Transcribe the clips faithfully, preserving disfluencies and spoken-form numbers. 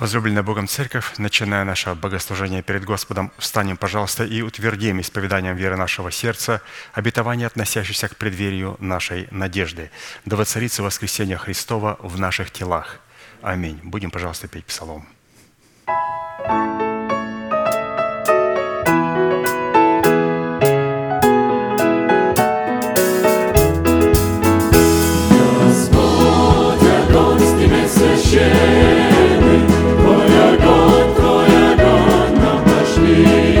Возлюбленная Богом Церковь, начиная наше богослужение перед Господом, встанем, пожалуйста, и утвердим исповеданием веры нашего сердца обетование, относящееся к преддверию нашей надежды. Да воцарится воскресение Христова в наших телах. Аминь. Будем, пожалуйста, петь псалом. Господь, огонь с небес священный, Твой огонь, Твой огонь нам пошли.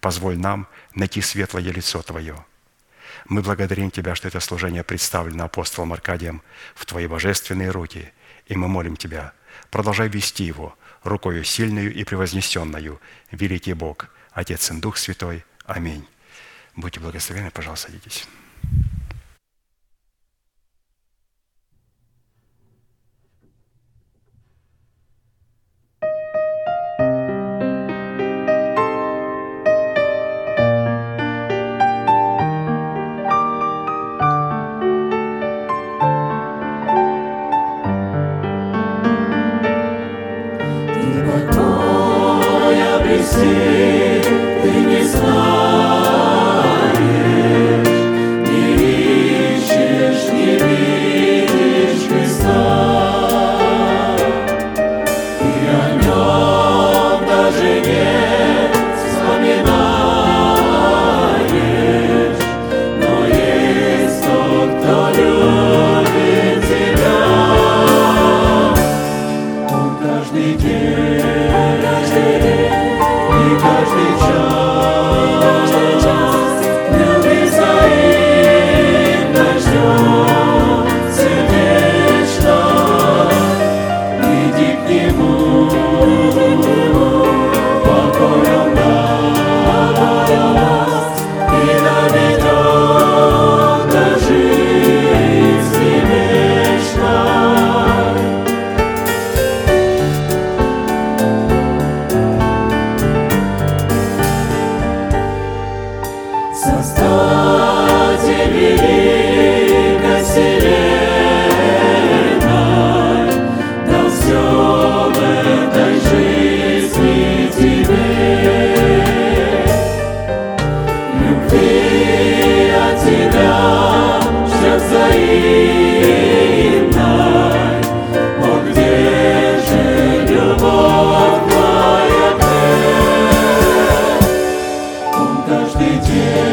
позволь нам найти светлое лицо Твое. Мы благодарим Тебя, что это служение представлено апостолом Аркадием в Твои божественные руки, и мы молим Тебя, продолжай вести его рукою сильную и превознесенную, великий Бог, Отец и Дух Святой. Аминь. Будьте благословенны, пожалуйста, садитесь. Животой обрести ты не знаешь, не ищешь, не видишь Христа, и о нем даже не вспоминаешь, но есть тот, кто любит тебя, он каждый день. Создатель великой вселенной дал все в этой жизни тебе, любви от тебя ждет взаимной. О, где же любовь твоя ты? Он каждый день.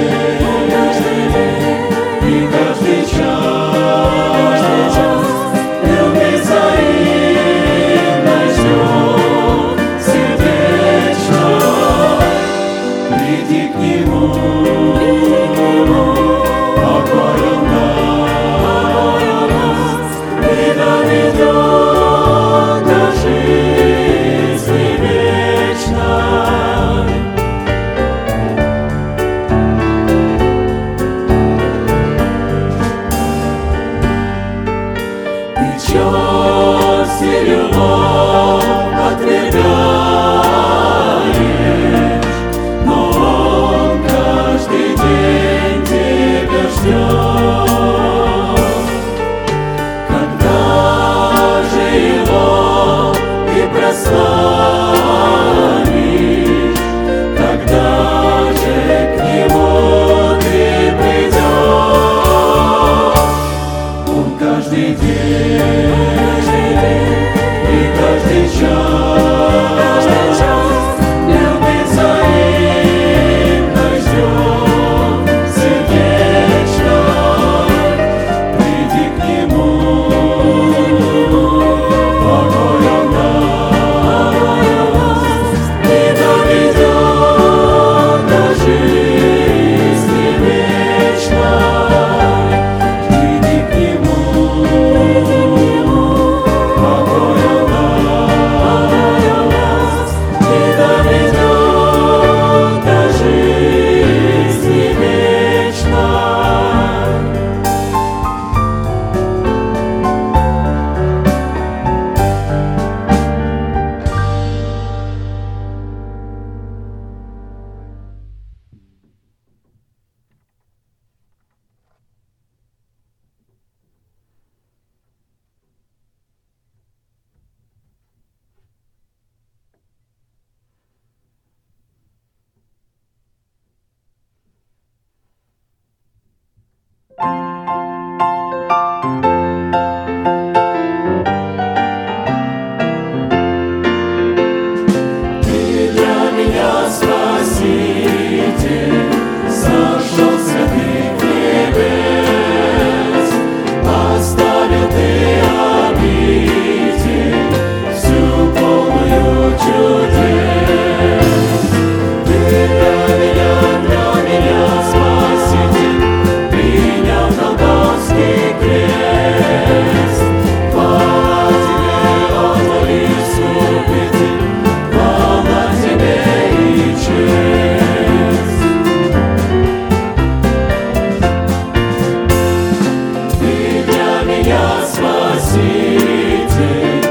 Спаситель,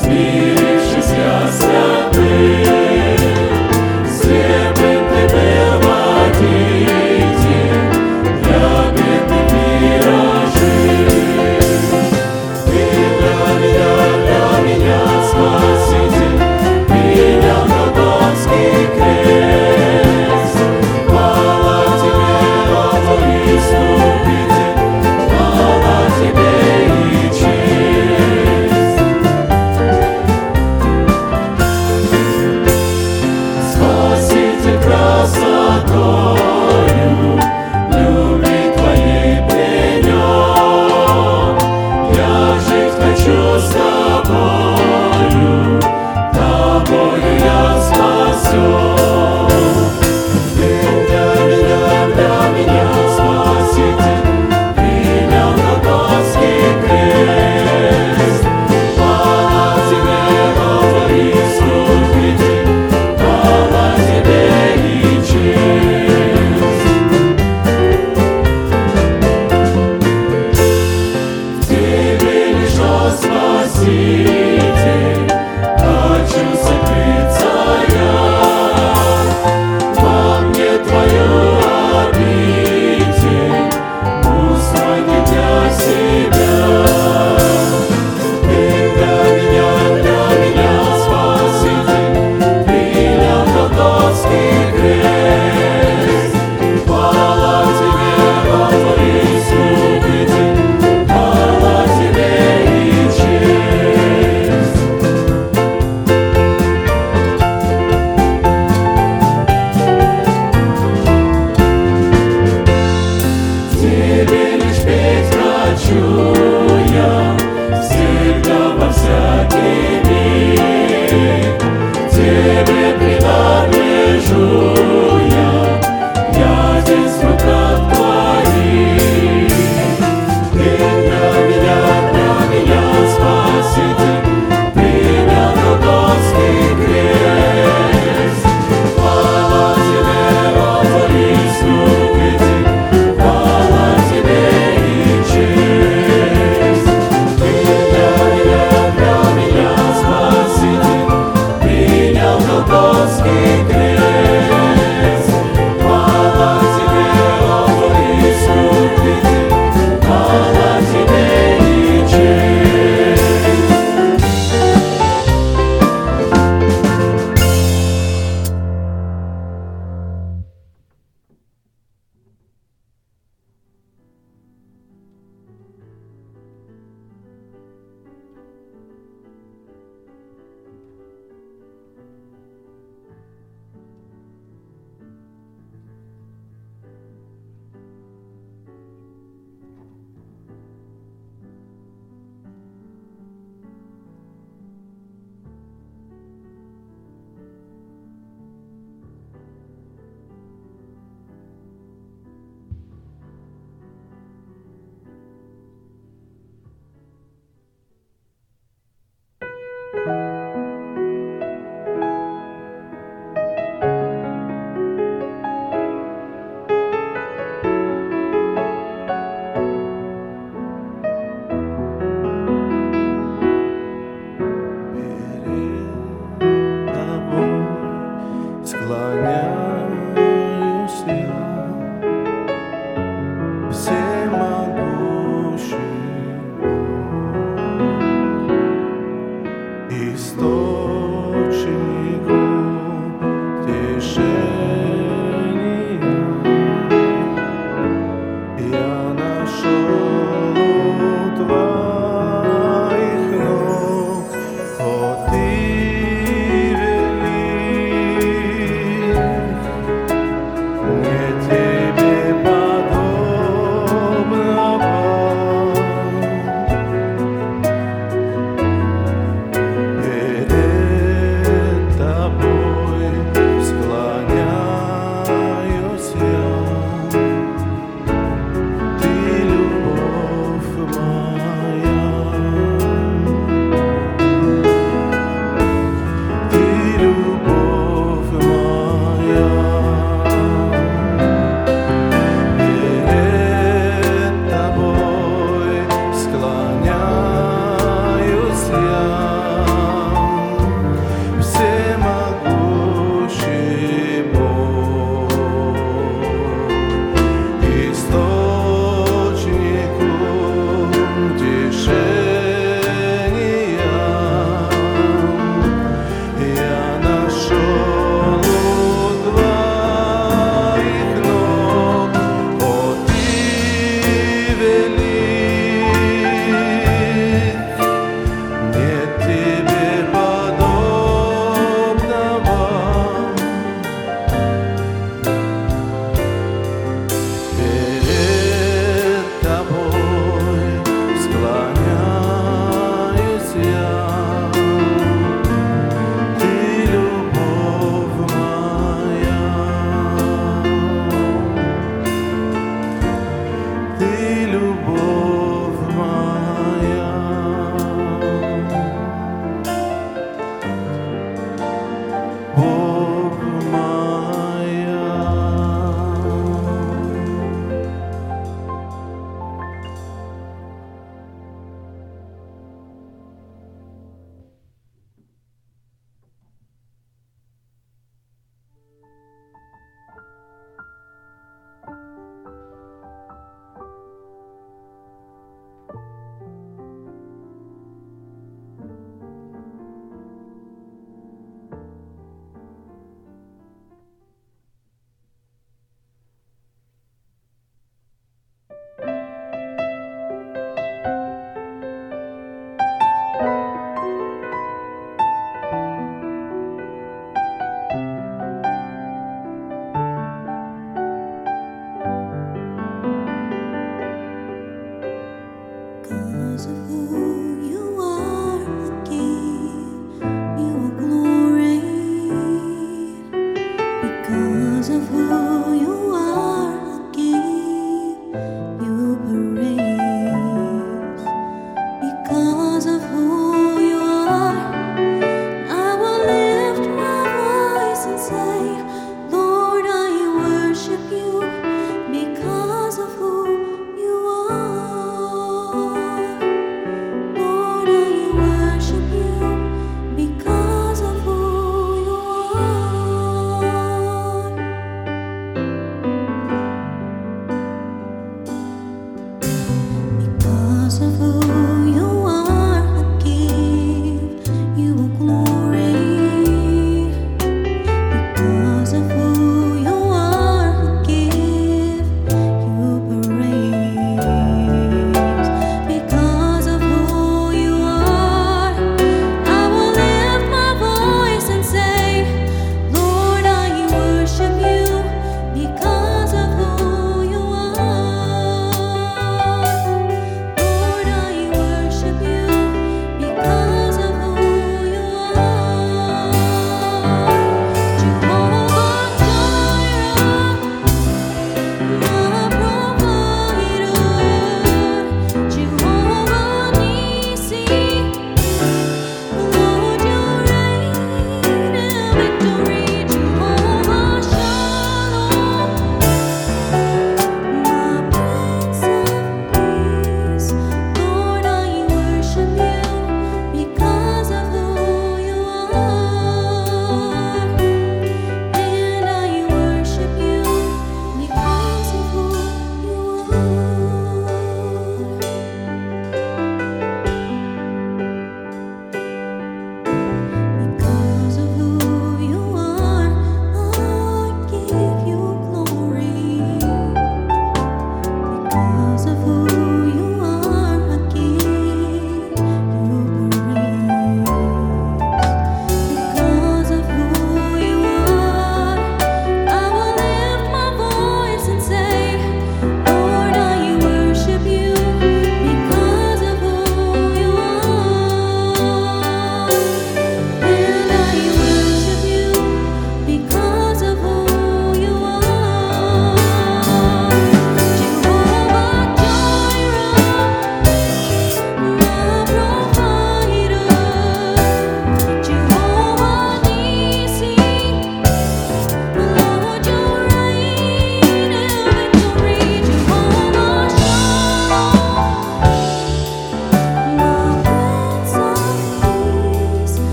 смирившись я с святым. Yeah.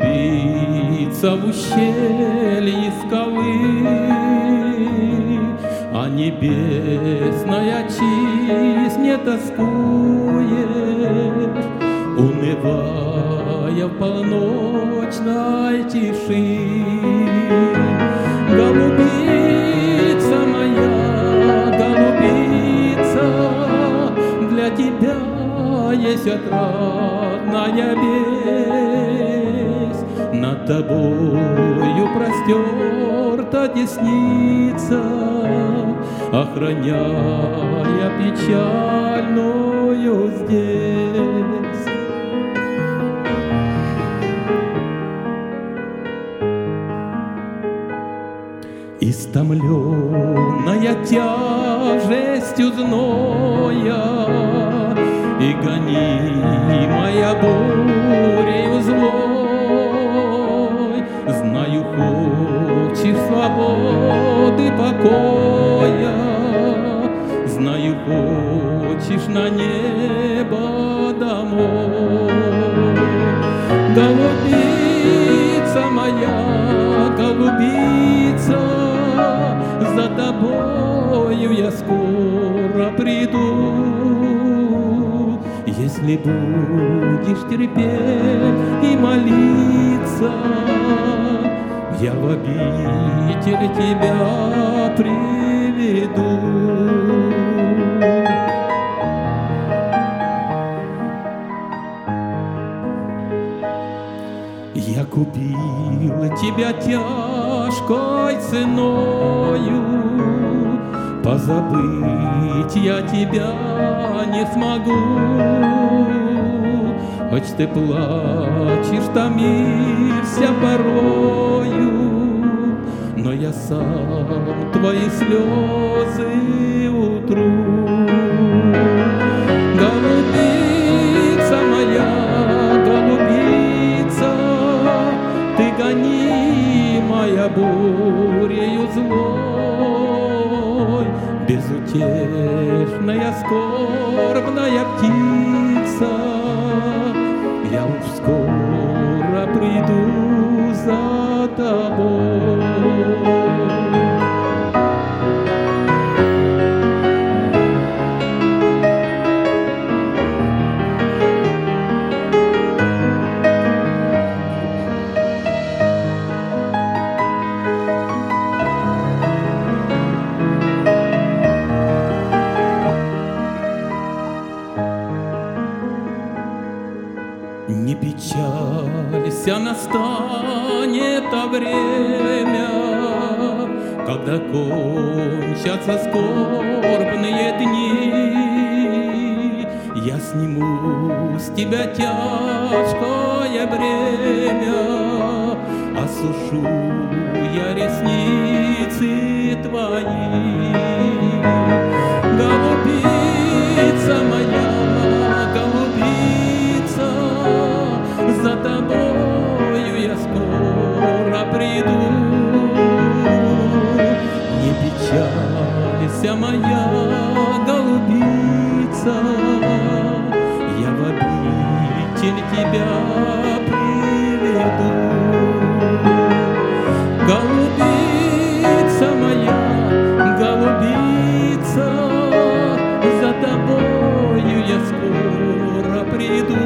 голубица в ущелье скалы, а небесная честь не тоскует, унывая в полночной тиши. Голубица моя, голубица, для тебя есть отрадная весть, над тобою простерта десница, охраняя печальную здесь. Истомленная тяжестью зноя и гонимая бурею злой, знаю, хочешь свободы, покоя, знаю, хочешь на небо домой. Голубица моя, голубица, за тобою я скоро приду. Если будешь терпеть и молиться, я в обитель тебя приведу. Я купил тебя тяжкой ценою, позабыть я тебя не смогу, хоть ты плачешь, томишься порою, но я сам твои слезы утру. Голубица моя, голубица, ты гонимая бурею злой, безутешная скорбь, скорбная птица, я уж скоро приду за тобой. Не печалься, настанет то время, когда кончатся скорбные дни. Я сниму с тебя тяжкое бремя, осушу я ресницы твои. Голубица моя, голубица, за тобою я скоро приду. Не печалься, моя голубица, я в обитель тебя приведу. Голубица моя, голубица, за тобою я скоро приду.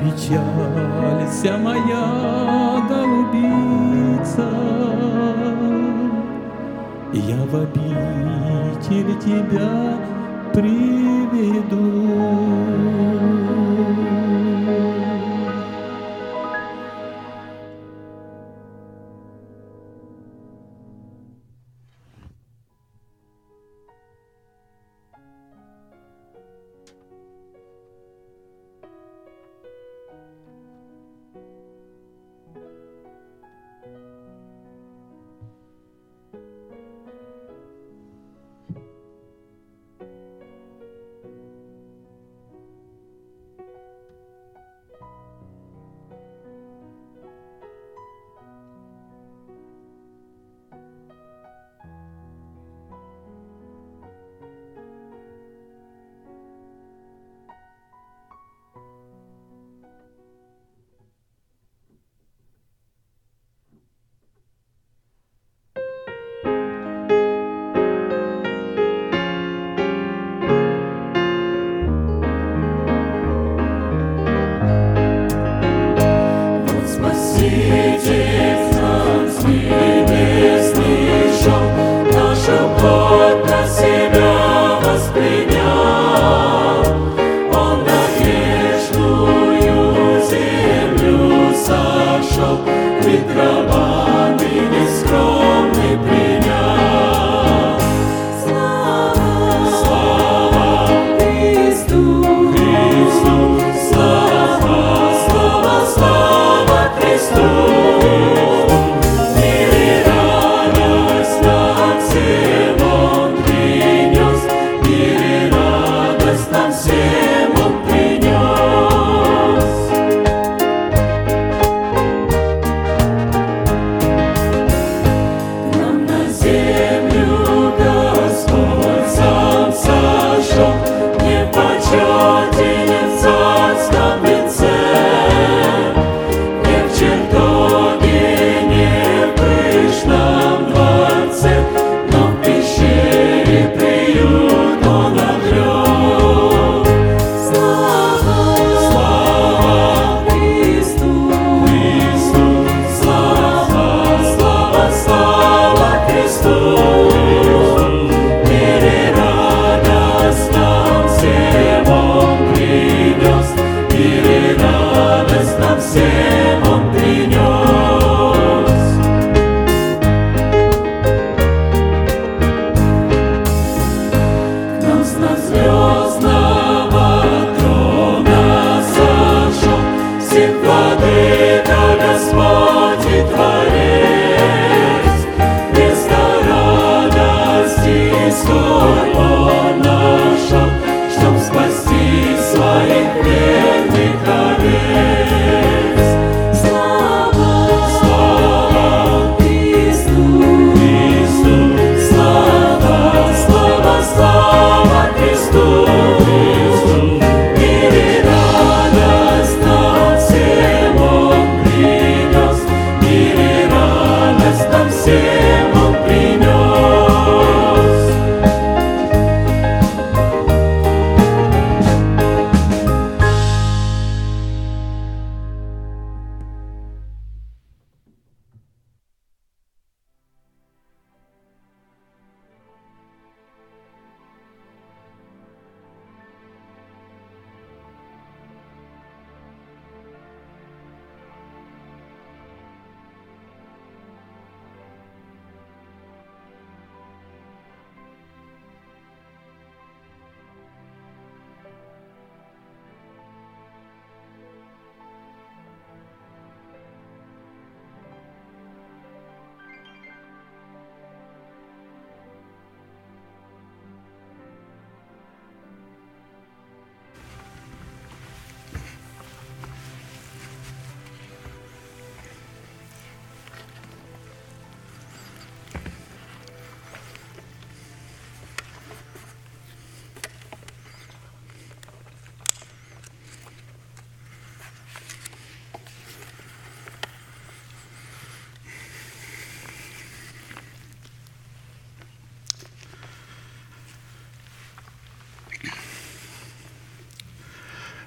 Печалься, моя голубица, я в обитель тебя приведу.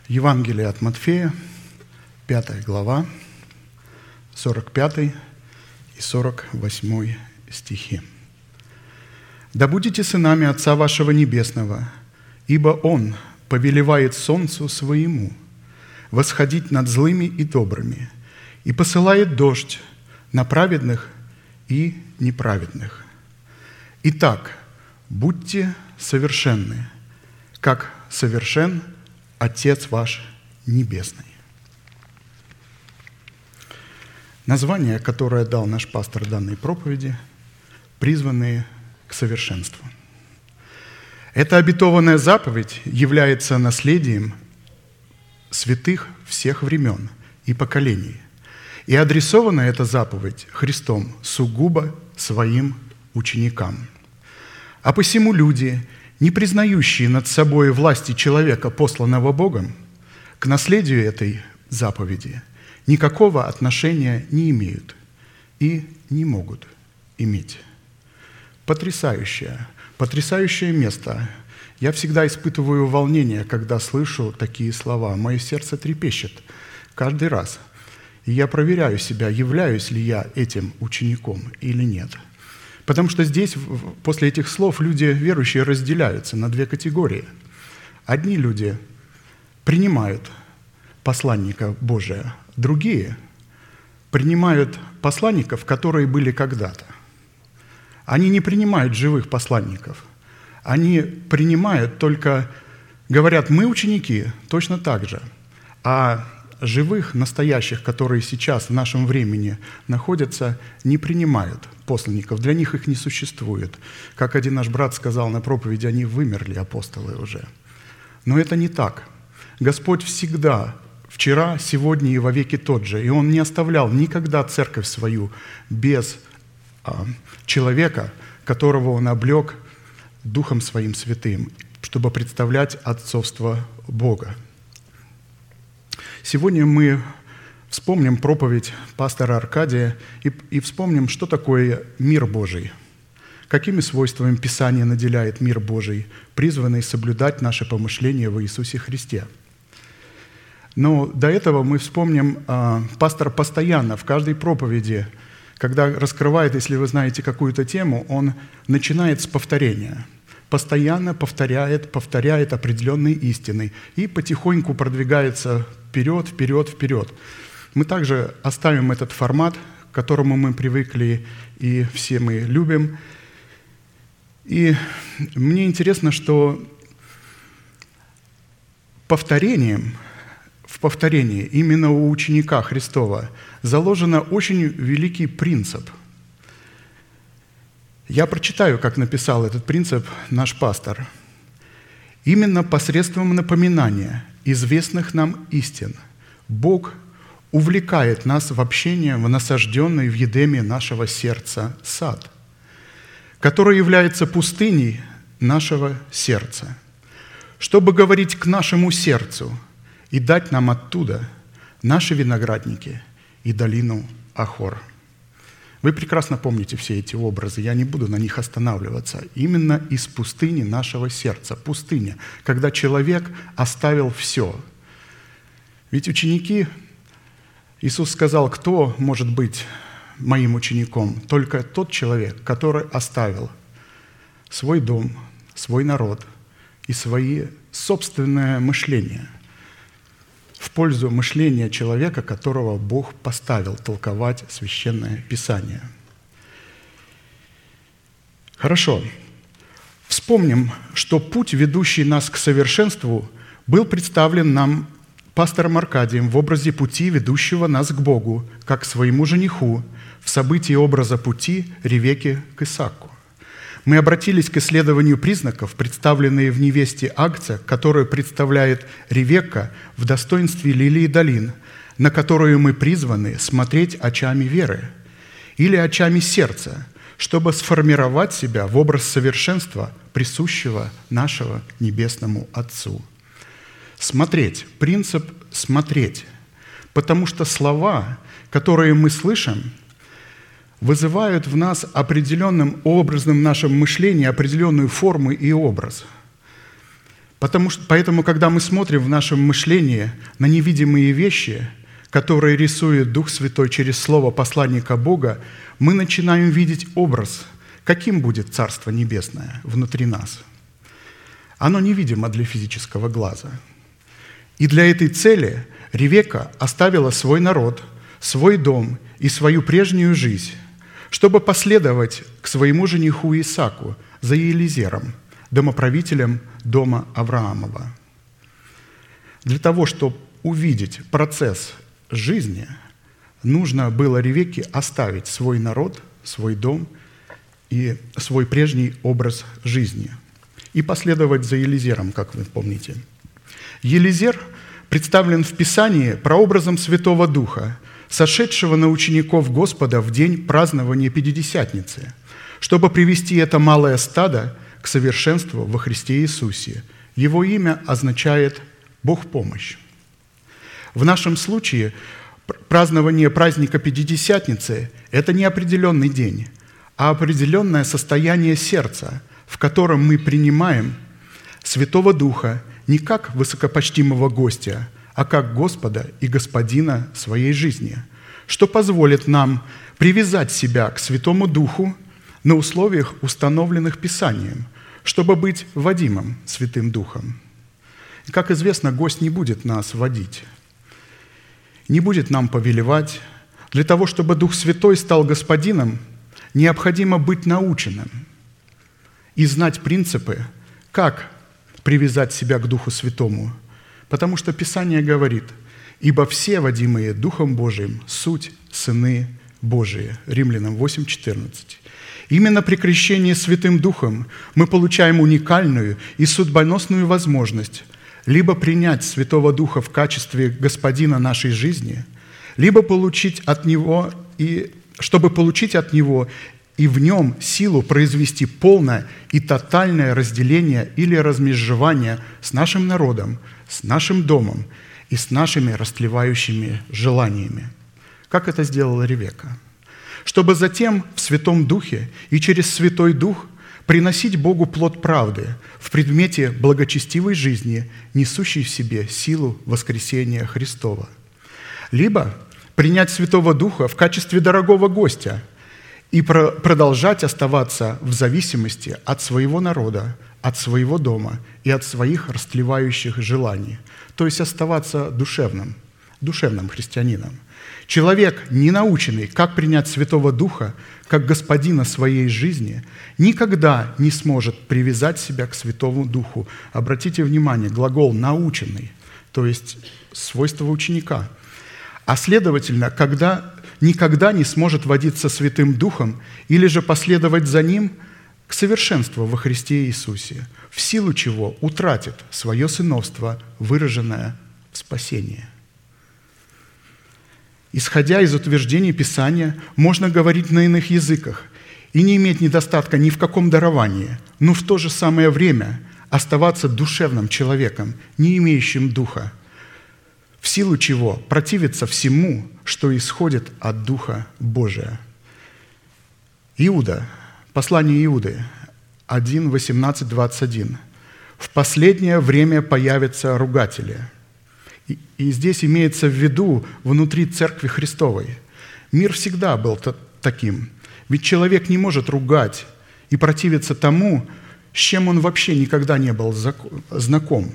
Евангелие от Матфея, пятая глава, сорок пятый и сорок восьмой стихи. «Да будете сынами Отца вашего Небесного, ибо Он повелевает солнцу своему восходить над злыми и добрыми, и посылает дождь на праведных и неправедных. Итак, будьте совершенны, как совершен Отец ваш Небесный». Название, которое дал наш пастор данной проповеди, призванные к совершенству. Эта обетованная заповедь является наследием святых всех времен и поколений. И адресована эта заповедь Христом сугубо своим ученикам. А посему люди, не признающие над собой власти человека, посланного Богом, к наследию этой заповеди никакого отношения не имеют и не могут иметь. Потрясающее, потрясающее место. Я всегда испытываю волнение, когда слышу такие слова. Мое сердце трепещет каждый раз. И я проверяю себя, являюсь ли я этим учеником или нет. Потому что здесь, после этих слов, люди верующие разделяются на две категории. Одни люди принимают посланника Божия, другие принимают посланников, которые были когда-то. Они не принимают живых посланников. Они принимают только, говорят, мы ученики точно так же. А живых, настоящих, которые сейчас в нашем времени находятся, не принимают посланников. Для них их не существует. Как один наш брат сказал на проповеди, они вымерли, апостолы, уже. Но это не так. Господь всегда, вчера, сегодня и вовеки тот же. И Он не оставлял никогда церковь свою без а, человека, которого Он облек Духом Своим Святым, чтобы представлять отцовство Бога. Сегодня мы вспомним проповедь пастора Аркадия и, и вспомним, что такое мир Божий, какими свойствами Писание наделяет мир Божий, призванный соблюдать наше помышление во Иисусе Христе. Но до этого мы вспомним, а, пастор постоянно в каждой проповеди, когда раскрывает, если вы знаете какую-то тему, он начинает с повторения. Постоянно повторяет, повторяет определенные истины и потихоньку продвигается вперед, вперед, вперед. Мы также оставим этот формат, к которому мы привыкли и все мы любим. И мне интересно, что повторением, в повторении именно у ученика Христова заложен очень великий принцип. Я прочитаю, как написал этот принцип наш пастор. «Именно посредством напоминания известных нам истин Бог увлекает нас в общение в насажденный в Едеме нашего сердца сад, который является пустыней нашего сердца, чтобы говорить к нашему сердцу и дать нам оттуда наши виноградники и долину Ахор». Вы прекрасно помните все эти образы, я не буду на них останавливаться. Именно из пустыни нашего сердца, пустыня, когда человек оставил все. Ведь ученики, Иисус сказал, кто может быть моим учеником? Только тот человек, который оставил свой дом, свой народ и свои собственное мышление в пользу мышления человека, которого Бог поставил толковать Священное Писание. Хорошо. Вспомним, что путь, ведущий нас к совершенству, был представлен нам пастором Аркадием в образе пути, ведущего нас к Богу, как к своему жениху, в событии образа пути Ревекки к Исааку. Мы обратились к исследованию признаков, представленные в невесте Агца, которую представляет Ревекка в достоинстве лилии долин, на которую мы призваны смотреть очами веры или очами сердца, чтобы сформировать себя в образ совершенства, присущего нашего Небесному Отцу. Смотреть. Принцип «смотреть». Потому что слова, которые мы слышим, вызывают в нас определенным образом в нашем мышлении определенную форму и образ. Потому что, поэтому, когда мы смотрим в нашем мышлении на невидимые вещи, которые рисует Дух Святой через слово посланника Бога, мы начинаем видеть образ, каким будет Царство Небесное внутри нас. Оно невидимо для физического глаза. И для этой цели Ревекка оставила свой народ, свой дом и свою прежнюю жизнь, чтобы последовать к своему жениху Исааку за Елизером, домоправителем дома Авраамова. Для того, чтобы увидеть процесс жизни, нужно было Ревекке оставить свой народ, свой дом и свой прежний образ жизни и последовать за Елизером, как вы помните. Елизер представлен в Писании прообразом Святого Духа, сошедшего на учеников Господа в день празднования Пятидесятницы, чтобы привести это малое стадо к совершенству во Христе Иисусе. Его имя означает «Бог помощь». В нашем случае празднование праздника Пятидесятницы – это не определенный день, а определенное состояние сердца, в котором мы принимаем Святого Духа не как высокопочтимого гостя, а как Господа и Господина своей жизни, что позволит нам привязать себя к Святому Духу на условиях, установленных Писанием, чтобы быть водимым Святым Духом. И, как известно, гость не будет нас водить, не будет нам повелевать, Для того, чтобы Дух Святой стал господином, необходимо быть наученным и знать принципы, как привязать себя к Духу Святому. Потому что Писание говорит: «Ибо все, водимые Духом Божиим, суть сыны Божии». Римлянам восемь, четырнадцать. Именно при крещении Святым Духом мы получаем уникальную и судьбоносную возможность либо принять Святого Духа в качестве господина нашей жизни, либо получить от Него, и, чтобы получить от Него и в Нем силу произвести полное и тотальное разделение или размежевание с нашим народом, с нашим домом и с нашими растлевающими желаниями, как это сделала Ревекка, чтобы затем в Святом Духе и через Святой Дух приносить Богу плод правды в предмете благочестивой жизни, несущей в себе силу воскресения Христова. Либо принять Святого Духа в качестве дорогого гостя и про- продолжать оставаться в зависимости от своего народа, от своего дома и от своих растлевающих желаний, то есть оставаться душевным, душевным христианином. Человек, не наученный, как принять Святого Духа, как господина своей жизни, никогда не сможет привязать себя к Святому Духу. Обратите внимание, глагол «наученный», то есть свойство ученика. А следовательно, когда, никогда не сможет водиться Святым Духом или же последовать за Ним к совершенству во Христе Иисусе, в силу чего утратит свое сыновство, выраженное в спасении. Исходя из утверждений Писания, можно говорить на иных языках и не иметь недостатка ни в каком даровании, но в то же самое время оставаться душевным человеком, не имеющим духа, в силу чего противиться всему, что исходит от Духа Божия. Иуда, послание Иуды, один, восемнадцать, двадцать один. «В последнее время появятся ругатели». И здесь имеется в виду внутри Церкви Христовой. Мир всегда был таким. Ведь человек не может ругать и противиться тому, с чем он вообще никогда не был знаком.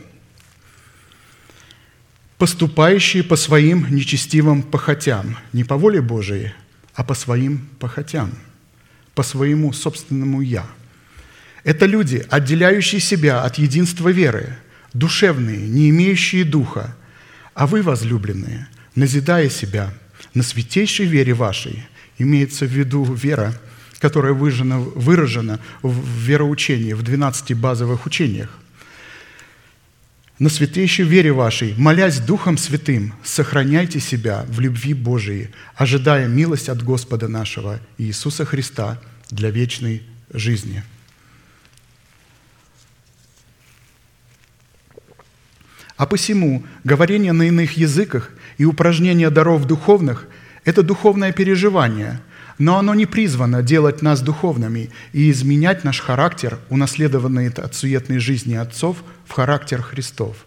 «Поступающие по своим нечестивым похотям». Не по воле Божией, а по своим похотям, по своему собственному «я». Это люди, отделяющие себя от единства веры, душевные, не имеющие духа. А вы, возлюбленные, назидая себя на святейшей вере вашей, имеется в виду вера, которая выражена, выражена в вероучении, в двенадцати базовых учениях, на святейшей вере вашей, молясь Духом Святым, сохраняйте себя в любви Божией, ожидая милость от Господа нашего Иисуса Христа для вечной жизни». А посему говорение на иных языках и упражнение даров духовных – это духовное переживание, но оно не призвано делать нас духовными и изменять наш характер, унаследованный от суетной жизни отцов, в характер Христов.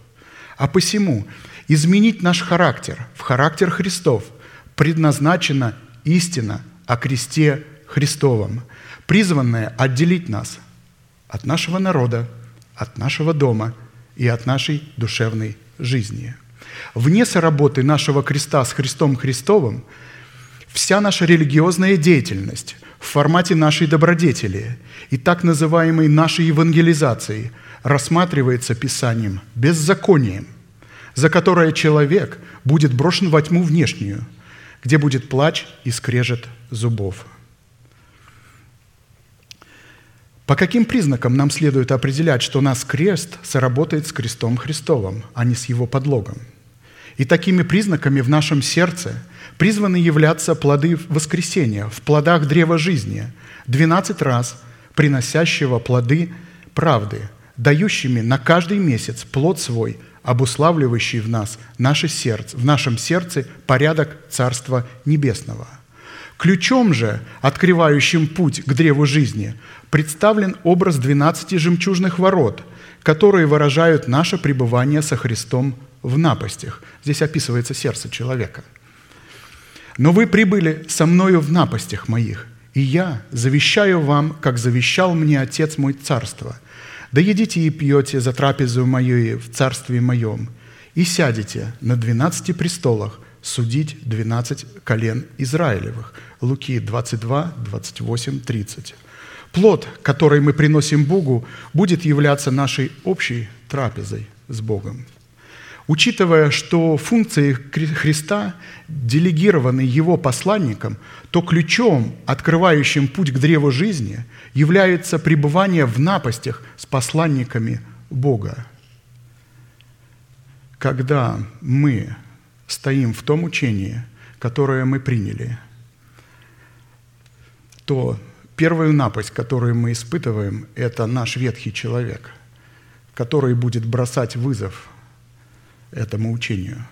А посему изменить наш характер в характер Христов предназначена истина о кресте Христовом, призванная отделить нас от нашего народа, от нашего дома и от нашей душевной жизни. Вне соработы нашего креста с Христом Христовым вся наша религиозная деятельность в формате нашей добродетели и так называемой нашей евангелизации рассматривается Писанием беззаконием, за которое человек будет брошен во тьму внешнюю, где будет плач и скрежет зубов. По каким признакам нам следует определять, что наш крест соработает с крестом Христовым, а не с его подлогом? И такими признаками в нашем сердце призваны являться плоды воскресения в плодах древа жизни, двенадцать раз приносящего плоды правды, дающими на каждый месяц плод свой, обуславливающий в нас наше сердце, в нашем сердце порядок Царства Небесного. Ключом же, открывающим путь к древу жизни, представлен образ двенадцати жемчужных ворот, которые выражают наше пребывание со Христом в напастях. Здесь описывается сердце человека. «Но вы прибыли со мною в напастях моих, и я завещаю вам, как завещал мне Отец мой царство. Да едите и пьете за трапезу мою в царстве моем, и сядете на двенадцати престолах, судить двенадцать колен Израилевых. Луки двадцать два, двадцать восемь, тридцать. Плод, который мы приносим Богу, будет являться нашей общей трапезой с Богом. Учитывая, что функции Христа делегированы Его посланникам, то ключом, открывающим путь к древу жизни, является пребывание в напастях с посланниками Бога. Когда мы стоим в том учении, которое мы приняли, то первую напасть, которую мы испытываем, это наш ветхий человек, который будет бросать вызов этому учению.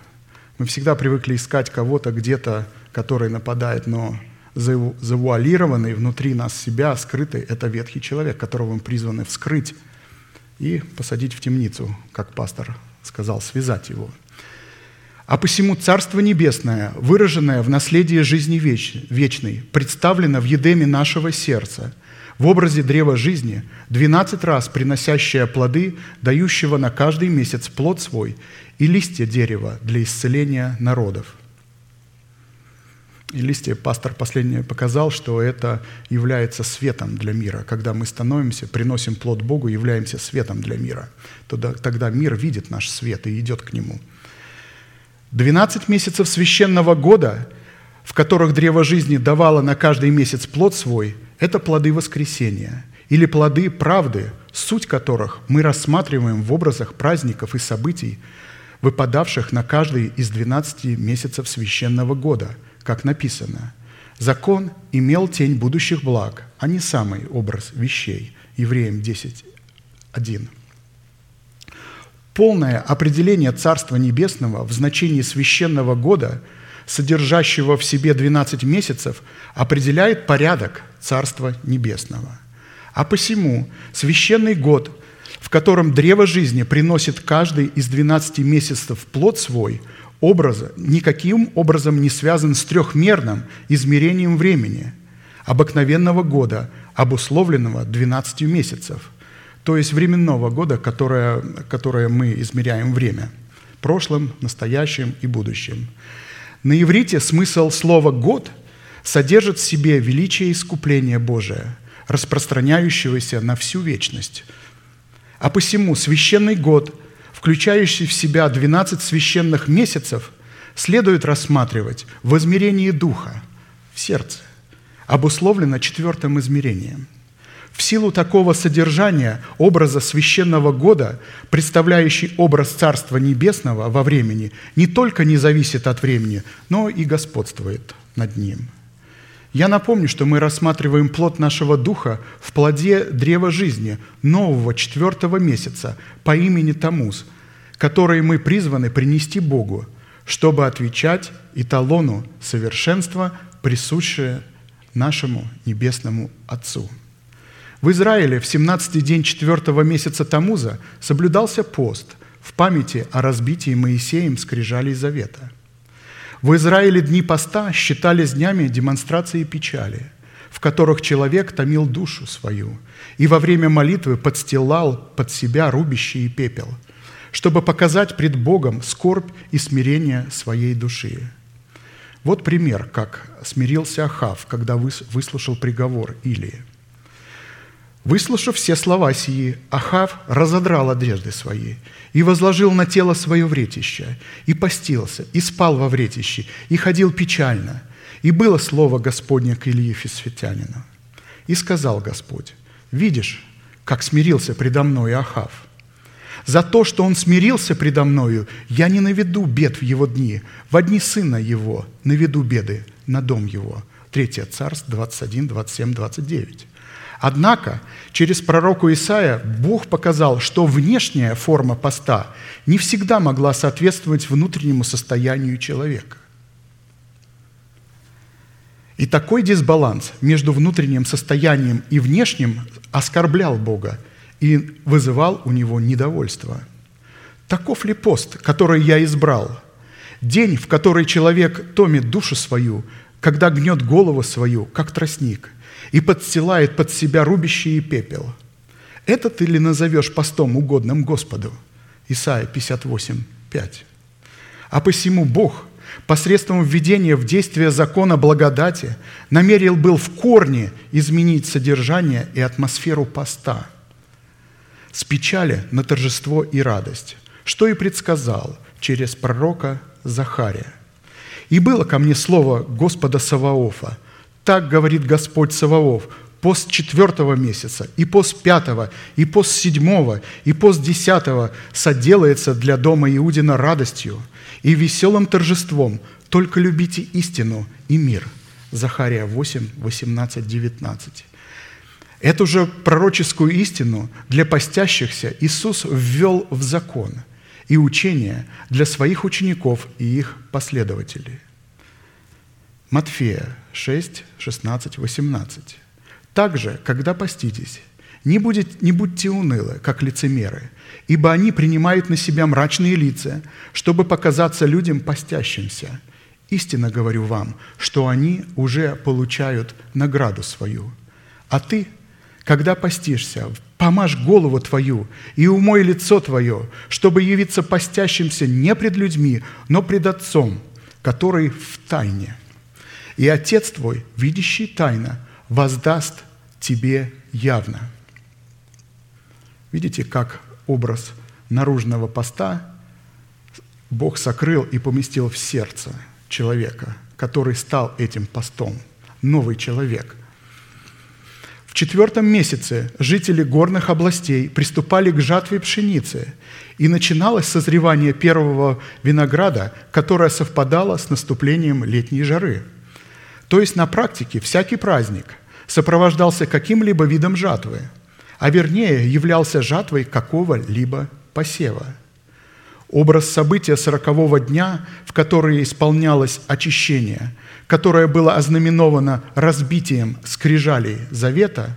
Мы всегда привыкли искать кого-то где-то, который нападает, но завуалированный внутри нас себя, скрытый, это ветхий человек, которого мы призваны вскрыть и посадить в темницу, как пастор сказал, связать его. А посему Царство Небесное, выраженное в наследии жизни вечной, представлено в едеме нашего сердца, в образе древа жизни, двенадцать раз приносящее плоды, дающего на каждый месяц плод свой и листья дерева для исцеления народов. И листья, пастор последнее показал, что это является светом для мира. Когда мы становимся, приносим плод Богу, являемся светом для мира. Тогда, тогда мир видит наш свет и идет к нему. двенадцать месяцев священного года, в которых древо жизни давало на каждый месяц плод свой, это плоды воскресения или плоды правды, суть которых мы рассматриваем в образах праздников и событий, выпадавших на каждый из двенадцати месяцев священного года, как написано. «Закон имел тень будущих благ, а не самый образ вещей» Евреям десять, один. Полное определение Царства Небесного в значении священного года, содержащего в себе двенадцать месяцев, определяет порядок Царства Небесного. А посему священный год, в котором древо жизни приносит каждый из двенадцати месяцев плод свой, образ никаким образом не связан с трехмерным измерением времени, обыкновенного года, обусловленного двенадцатью месяцев, то есть временного года, которое, которое мы измеряем время, прошлым, настоящим и будущим. На иврите смысл слова «год» содержит в себе величие искупления Божия, распространяющегося на всю вечность. А посему священный год, включающий в себя двенадцать священных месяцев, следует рассматривать в измерении духа, в сердце, обусловлено четвертым измерением. В силу такого содержания образа священного года, представляющий образ Царства Небесного во времени, не только не зависит от времени, но и господствует над ним. Я напомню, что мы рассматриваем плод нашего духа в плоде древа жизни, нового четвертого месяца по имени Тамуз, который мы призваны принести Богу, чтобы отвечать эталону совершенства, присущее нашему Небесному Отцу». В Израиле в семнадцатый день четвертого месяца Тамуза соблюдался пост в памяти о разбитии Моисеем скрижалей завета. В Израиле дни поста считались днями демонстрации печали, в которых человек томил душу свою и во время молитвы подстилал под себя рубящий пепел, чтобы показать пред Богом скорбь и смирение своей души. Вот пример, как смирился Ахав, когда выслушал приговор Илии. «Выслушав все слова сии, Ахав разодрал одежды свои и возложил на тело свое вретище, и постился, и спал во вретище, и ходил печально. И было слово Господне к Илии Фисфитянину. И сказал Господь: видишь, как смирился предо мною Ахав? За то, что он смирился предо мною, я не наведу бед в его дни, во дни сына его наведу беды на дом его». Третье Царств двадцать один, двадцать семь, двадцать девять. Однако через пророка Исаия Бог показал, что внешняя форма поста не всегда могла соответствовать внутреннему состоянию человека. И такой дисбаланс между внутренним состоянием и внешним оскорблял Бога и вызывал у него недовольство. «Таков ли пост, который я избрал? День, в который человек томит душу свою, когда гнет голову свою, как тростник, и подстилает под себя рубящий и пепел. Это ты ли назовешь постом угодным Господу?» Исайя пятьдесят восемь, пять. А посему Бог, посредством введения в действие закона благодати намерен был в корне изменить содержание и атмосферу поста с печали на торжество и радость, что и предсказал через пророка Захария. «И было ко мне слово Господа Саваофа. Так говорит Господь Саваоф: пост четвертого месяца, и пост пятого, и пост седьмого, и пост десятого соделается для дома Иудина радостью и веселым торжеством, только любите истину и мир». Захария восемь, восемнадцать, девятнадцать. Эту же пророческую истину для постящихся Иисус ввел в закон и учение для своих учеников и их последователей. Матфея шесть, шестнадцать, восемнадцать. «Также, когда поститесь, не, будет, не будьте унылы, как лицемеры, ибо они принимают на себя мрачные лица, чтобы показаться людям постящимся. Истинно говорю вам, что они уже получают награду свою. А ты, когда постишься, помажь голову твою и умой лицо твое, чтобы явиться постящимся не пред людьми, но пред Отцом, который в тайне. И Отец твой, видящий тайно, воздаст тебе явно». Видите, как образ наружного поста Бог сокрыл и поместил в сердце человека, который стал этим постом, новый человек. В четвертом месяце жители горных областей приступали к жатве пшеницы, и начиналось созревание первого винограда, которое совпадало с наступлением летней жары. То есть на практике всякий праздник сопровождался каким-либо видом жатвы, а вернее являлся жатвой какого-либо посева. Образ события сорокового дня, в который исполнялось очищение, которое было ознаменовано разбитием скрижалей завета,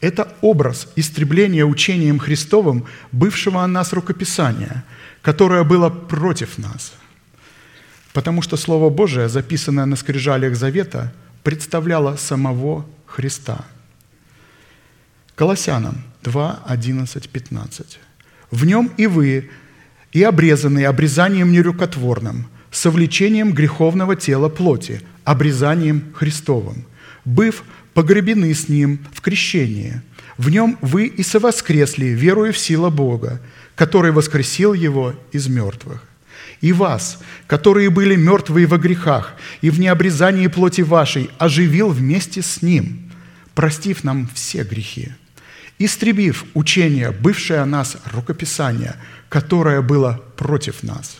это образ истребления учением Христовым бывшего о нас рукописания, которое было против нас. Потому что Слово Божие, записанное на скрижалях завета, представляло самого Христа. Колоссянам два, одиннадцать, пятнадцать. «В нем и вы, и обрезанные обрезанием нерукотворным, совлечением греховного тела плоти, обрезанием Христовым, быв погребены с ним в крещении. В нем вы и совоскресли, веруя в силу Бога, который воскресил его из мертвых. И вас, которые были мертвые во грехах, и в необрезании плоти вашей, оживил вместе с ним, простив нам все грехи, истребив учение, бывшее о нас рукописание, которое было против нас.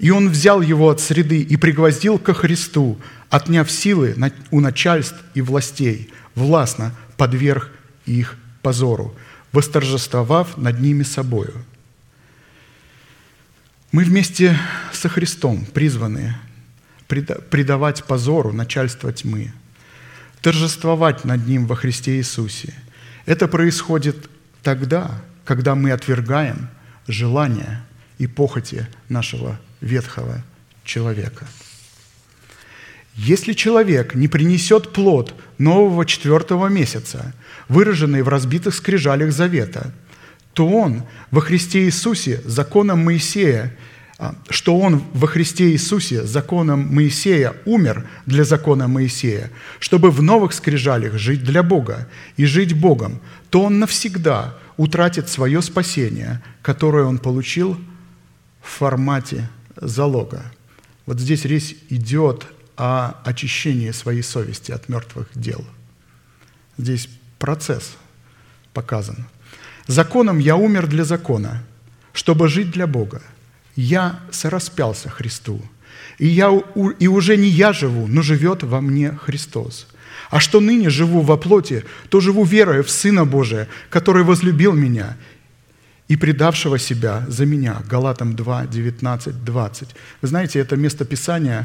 И он взял его от среды и пригвоздил ко Христу, отняв силы у начальств и властей, властно подверг их позору, восторжествовав над ними собою». Мы вместе со Христом призваны предавать позору начальство тьмы, торжествовать над Ним во Христе Иисусе. Это происходит тогда, когда мы отвергаем желания и похоти нашего ветхого человека. Если человек не принесет плод нового четвертого месяца, выраженный в разбитых скрижалях завета, то он во Христе Иисусе законом Моисея, что он во Христе Иисусе законом Моисея умер для закона Моисея, чтобы в новых скрижалях жить для Бога и жить Богом, то он навсегда утратит свое спасение, которое он получил в формате залога. Вот здесь речь идет о очищении своей совести от мертвых дел. Здесь процесс показан. «Законом я умер для закона, чтобы жить для Бога. Я сораспялся Христу, и, я, и уже не я живу, но живет во мне Христос. А что ныне живу во плоти, то живу верою в Сына Божия, который возлюбил меня и предавшего себя за меня». Галатам два, девятнадцать, двадцать. Вы знаете, это место Писания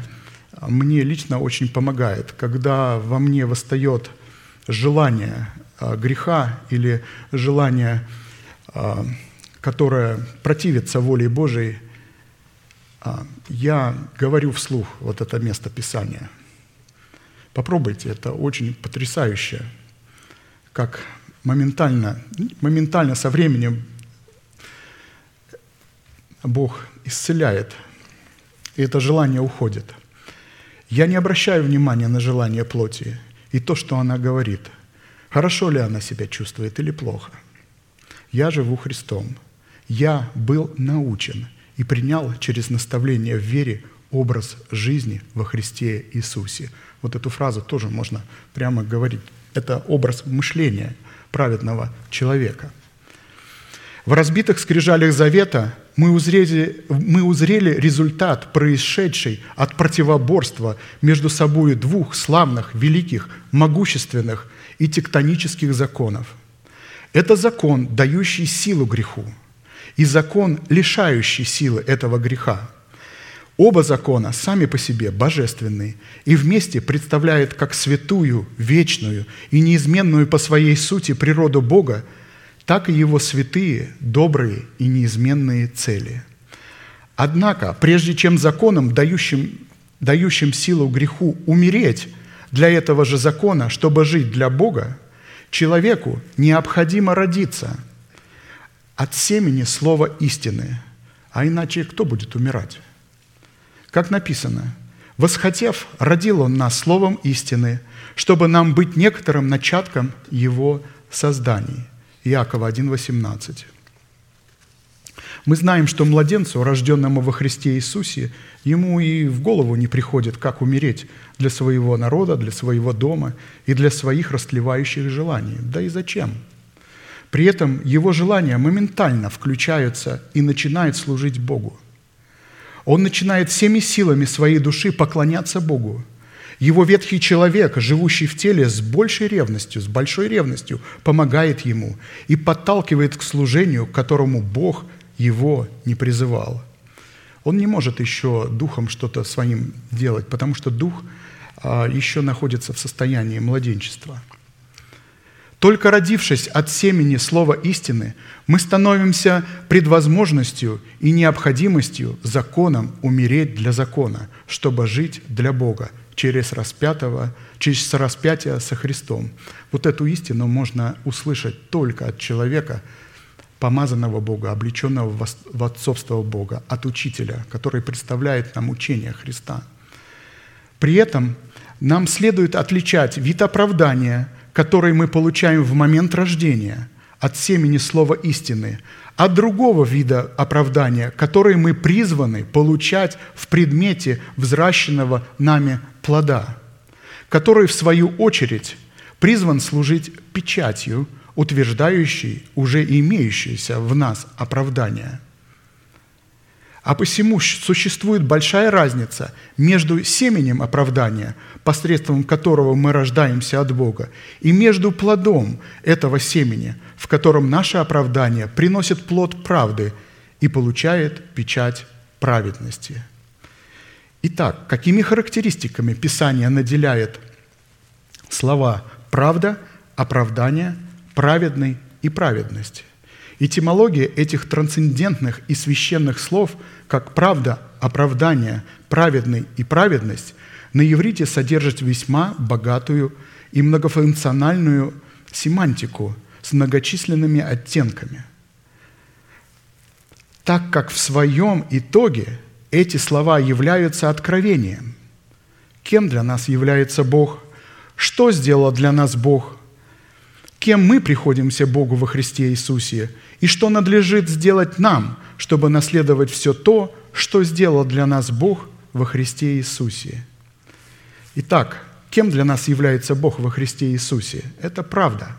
мне лично очень помогает, когда во мне восстает желание греха или желание, которое противится воле Божией, я говорю вслух вот это место Писания. Попробуйте, это очень потрясающе, как моментально, моментально со временем Бог исцеляет и это желание уходит. Я не обращаю внимания на желание плоти и то, что она говорит. Хорошо ли она себя чувствует или плохо? Я живу Христом. Я был научен и принял через наставление в вере образ жизни во Христе Иисусе. Вот эту фразу тоже можно прямо говорить. Это образ мышления праведного человека. В разбитых скрижалях завета мы узрели, мы узрели результат, происшедший от противоборства между собой двух славных, великих, могущественных и тектонических законов. Это закон, дающий силу греху, и закон, лишающий силы этого греха. Оба закона сами по себе божественны и вместе представляют как святую, вечную и неизменную по своей сути природу Бога, так и его святые, добрые и неизменные цели. Однако, прежде чем законом, дающим, дающим силу греху, умереть для этого же закона, чтобы жить для Бога, человеку необходимо родиться от семени слова истины, а иначе кто будет умирать? Как написано, «Восхотев, родил он нас словом истины, чтобы нам быть некоторым начатком его созданий». Иакова один, восемнадцать. Мы знаем, что младенцу, рожденному во Христе Иисусе, ему и в голову не приходит, как умереть для своего народа, для своего дома и для своих растлевающих желаний. Да и зачем? При этом его желания моментально включаются и начинают служить Богу. Он начинает всеми силами своей души поклоняться Богу. Его ветхий человек, живущий в теле, с большей ревностью, с большой ревностью помогает ему и подталкивает к служению, к которому Бог его не призывал. Он не может еще духом что-то своим делать, потому что дух еще находится в состоянии младенчества. Только родившись от семени слова истины, мы становимся предвозможностью и необходимостью законом умереть для закона, чтобы жить для Бога. Через распятого, через распятие со Христом. Вот эту истину можно услышать только от человека, помазанного Бога, облеченного в отцовство Бога, от учителя, который представляет нам учение Христа. При этом нам следует отличать вид оправдания, который мы получаем в момент рождения, от семени слова истины, от другого вида оправдания, который мы призваны получать в предмете взращенного нами плода, который, в свою очередь, призван служить печатью, утверждающей уже имеющееся в нас оправдание. А посему существует большая разница между семенем оправдания, посредством которого мы рождаемся от Бога, и между плодом этого семени, в котором наше оправдание приносит плод правды и получает печать праведности. Итак, какими характеристиками Писание наделяет слова «правда», «оправдание», «праведный» и «праведность»? Этимология этих трансцендентных и священных слов, как «правда», «оправдание», «праведный» и «праведность», на иврите содержит весьма богатую и многофункциональную семантику с многочисленными оттенками, так как в своем итоге эти слова являются откровением. Кем для нас является Бог? Что сделал для нас Бог? Кем мы приходимся Богу во Христе Иисусе? И что надлежит сделать нам, чтобы наследовать все то, что сделал для нас Бог во Христе Иисусе? Итак, кем для нас является Бог во Христе Иисусе? Это правда.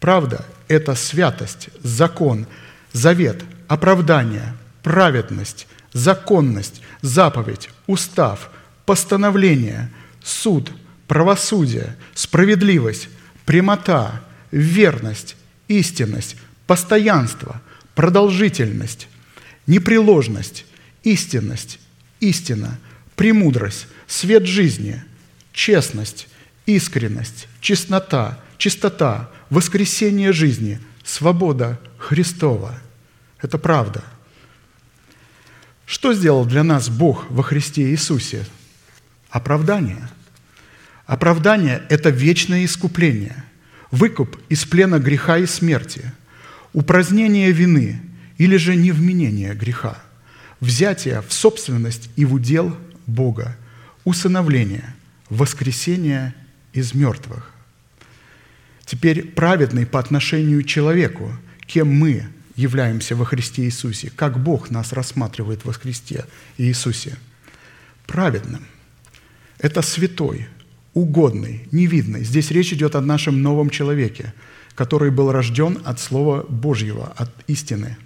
Правда – это святость, закон, завет, оправдание, праведность, законность, заповедь, устав, постановление, суд, правосудие, справедливость, прямота, верность, истинность, постоянство, продолжительность, непреложность, истинность, истина, премудрость, свет жизни, честность, искренность, честнота, чистота, воскресение жизни, свобода Христова. Это правда. Что сделал для нас Бог во Христе Иисусе? Оправдание. Оправдание – это вечное искупление, выкуп из плена греха и смерти, упразднение вины или же невменение греха, взятие в собственность и в удел Бога, усыновление, воскресение из мертвых. Теперь праведный по отношению к человеку, кем мы являемся во Христе Иисусе, как Бог нас рассматривает во Христе Иисусе. Праведным – это святой, угодный, невидный. Здесь речь идет о нашем новом человеке, который был рожден от Слова Божьего, от истины.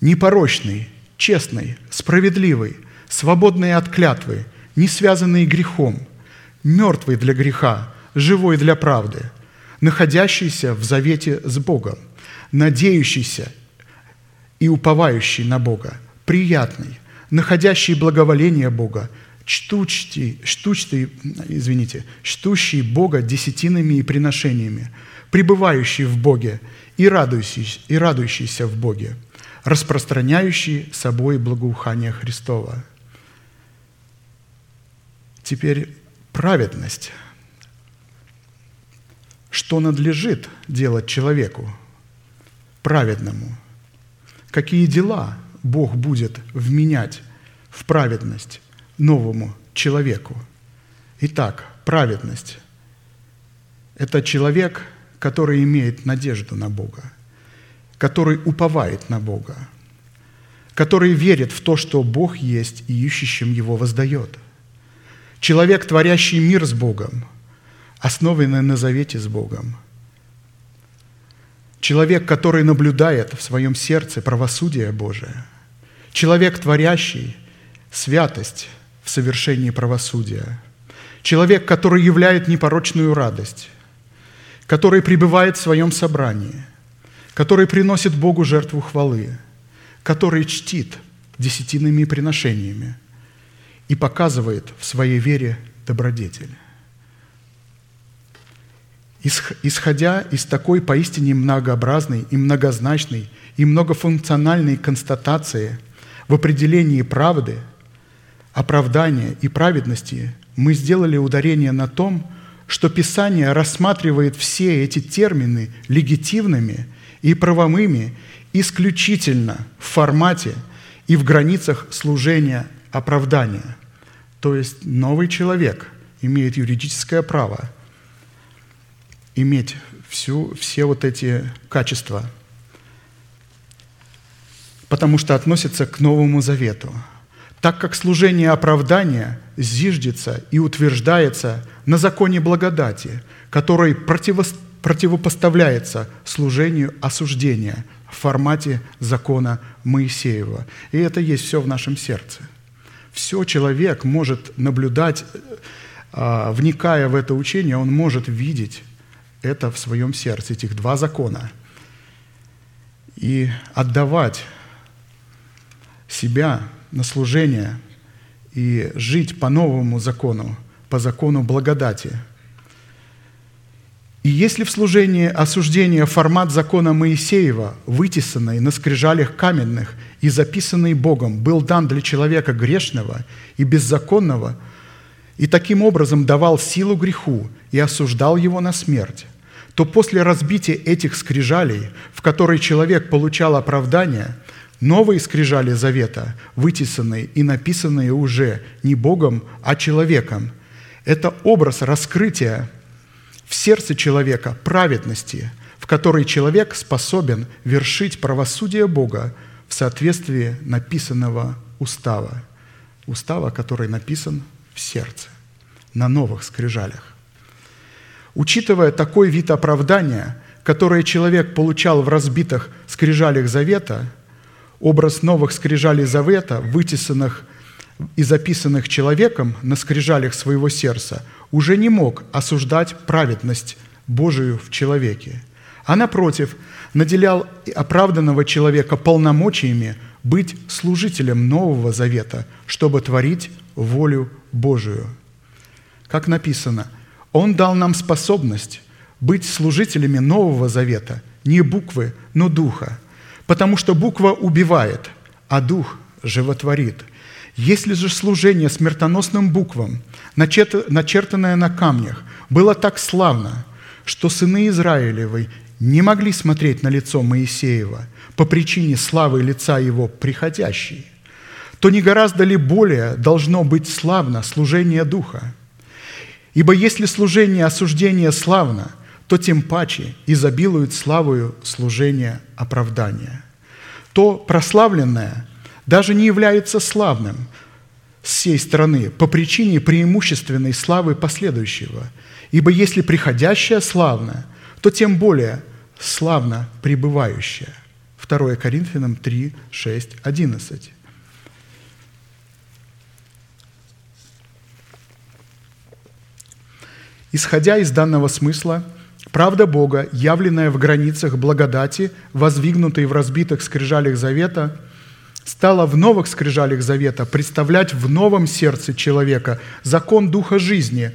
Непорочный, честный, справедливый, свободный от клятвы, не связанный грехом, мертвый для греха, живой для правды, находящийся в завете с Богом, надеющийся и уповающий на Бога, приятный, находящий благоволение Бога, чтучий, чтучий, извините, чтущий Бога десятинами и приношениями, пребывающий в Боге и радующийся, и радующийся в Боге, распространяющий собой благоухание Христова. Теперь праведность. Что надлежит делать человеку праведному? Какие дела Бог будет вменять в праведность новому человеку? Итак, праведность – это человек, который имеет надежду на Бога, который уповает на Бога, который верит в то, что Бог есть и ищущим Его воздает. Человек, творящий мир с Богом, основанный на завете с Богом. Человек, который наблюдает в своем сердце правосудие Божие. Человек, творящий святость в совершении правосудия. Человек, который являет непорочную радость, который пребывает в своем собрании, который приносит Богу жертву хвалы, который чтит десятинными приношениями и показывает в своей вере добродетель. Исходя из такой поистине многообразной и многозначной и многофункциональной констатации в определении правды, оправдания и праведности, мы сделали ударение на том, что Писание рассматривает все эти термины легитимными и правомыми исключительно в формате и в границах служения оправдания. То есть новый человек имеет юридическое право иметь всю, все вот эти качества, потому что относится к Новому Завету, так как служение оправдания зиждется и утверждается на законе благодати, который противос, противопоставляется служению осуждения в формате закона Моисеева. И это есть все в нашем сердце. Все человек может наблюдать, вникая в это учение, он может видеть это в своем сердце, этих два закона. И отдавать себя на служение и жить по новому закону, по закону благодати. И если в служении осуждения формат закона Моисеева, вытесанный на скрижалях каменных и записанный Богом, был дан для человека грешного и беззаконного, и таким образом давал силу греху и осуждал его на смерть, то после разбития этих скрижалей, в которые человек получал оправдание, новые скрижали завета, вытесанные и написанные уже не Богом, а человеком, это образ раскрытия в сердце человека праведности, в которой человек способен вершить правосудие Бога в соответствии написанного устава, устава, который написан в сердце, на новых скрижалях. Учитывая такой вид оправдания, который человек получал в разбитых скрижалях завета, образ новых скрижалей завета, вытесанных и записанных человеком на скрижалях своего сердца, уже не мог осуждать праведность Божию в человеке, а, напротив, наделял оправданного человека полномочиями быть служителем Нового Завета, чтобы творить волю Божию. Как написано, «Он дал нам способность быть служителями Нового Завета, не буквы, но Духа, потому что буква убивает, а Дух животворит. Если же служение смертоносным буквам, начертанное на камнях, было так славно, что сыны Израилевы не могли смотреть на лицо Моисеева по причине славы лица его приходящей, то не гораздо ли более должно быть славно служение Духа? Ибо если служение осуждения славно, то тем паче изобилует славою служение оправдания. То прославленное даже не является славным с сей стороны по причине преимущественной славы последующего. Ибо если приходящее славно, то тем более славно пребывающее. второе Коринфянам три, шесть, одиннадцать. Исходя из данного смысла, правда Бога, явленная в границах благодати, воздвигнутой в разбитых скрижалях завета, стала в новых скрижалях завета представлять в новом сердце человека закон Духа жизни,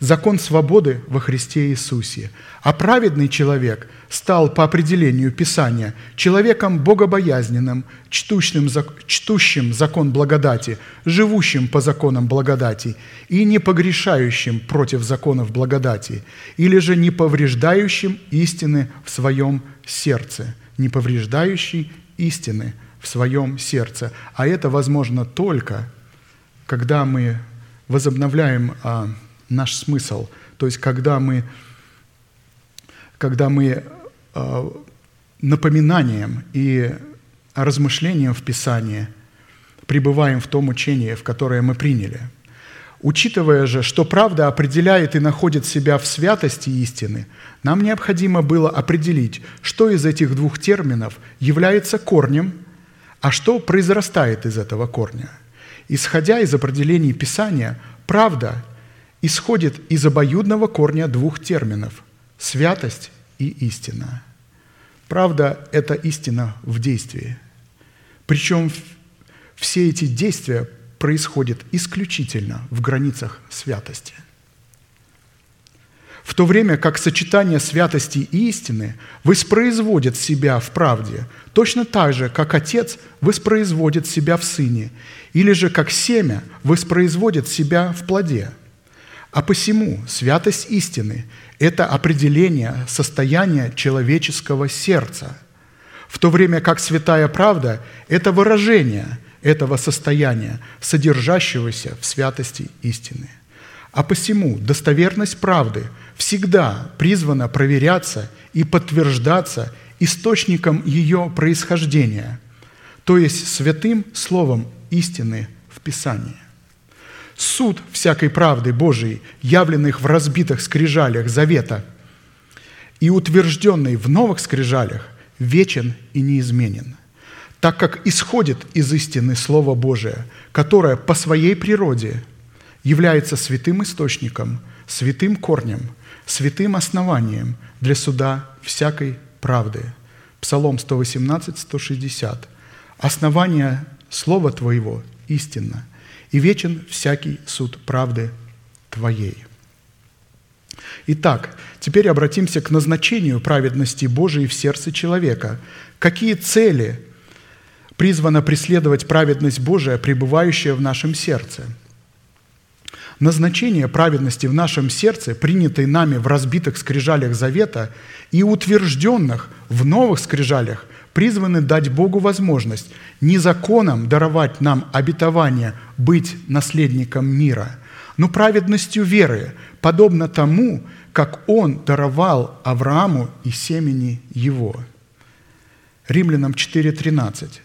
закон свободы во Христе Иисусе. А праведный человек стал по определению Писания человеком богобоязненным, чтущим, чтущим закон благодати, живущим по законам благодати и не погрешающим против законов благодати, или же не повреждающим истины в своем сердце, не повреждающий истины в своем сердце. А это возможно только, когда мы возобновляем наш смысл, то есть когда мы, когда мы э, напоминанием и размышлением в Писании пребываем в том учении, в которое мы приняли. Учитывая же, что правда определяет и находит себя в святости истины, нам необходимо было определить, что из этих двух терминов является корнем, а что произрастает из этого корня. Исходя из определений Писания, правда – исходит из обоюдного корня двух терминов – святость и истина. Правда – это истина в действии. Причем все эти действия происходят исключительно в границах святости. В то время как сочетание святости и истины воспроизводит себя в правде, точно так же, как отец воспроизводит себя в сыне, или же как семя воспроизводит себя в плоде. А посему святость истины – это определение состояния человеческого сердца, в то время как святая правда – это выражение этого состояния, содержащегося в святости истины. А посему достоверность правды всегда призвана проверяться и подтверждаться источником ее происхождения, то есть святым словом истины в Писании. Суд всякой правды Божией, явленных в разбитых скрижалях завета и утвержденный в новых скрижалях, вечен и неизменен, так как исходит из истины Слово Божие, которое по своей природе является святым источником, святым корнем, святым основанием для суда всякой правды. Псалом сто восемнадцать, сто шестьдесят. «Основание Слова Твоего истинно, и вечен всякий суд правды Твоей». Итак, теперь обратимся к назначению праведности Божией в сердце человека. Какие цели призвана преследовать праведность Божия, пребывающая в нашем сердце? Назначение праведности в нашем сердце, принятой нами в разбитых скрижалях завета и утвержденных в новых скрижалях, призваны дать Богу возможность не законом даровать нам обетование быть наследником мира, но праведностью веры, подобно тому, как Он даровал Аврааму и семени его. Римлянам четыре тринадцать.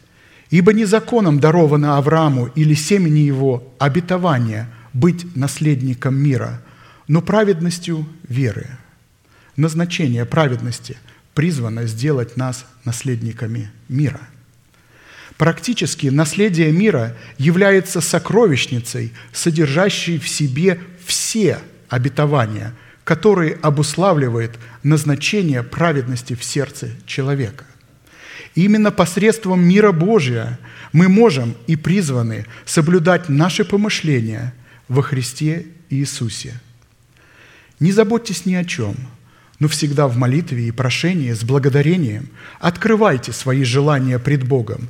«Ибо не законом даровано Аврааму или семени его обетование быть наследником мира, но праведностью веры». Назначение праведности – призвано сделать нас наследниками мира. Практически наследие мира является сокровищницей, содержащей в себе все обетования, которые обуславливает назначение праведности в сердце человека. Именно посредством мира Божия мы можем и призваны соблюдать наши помышления во Христе Иисусе. Не заботьтесь ни о чем, но всегда в молитве и прошении с благодарением открывайте свои желания пред Богом,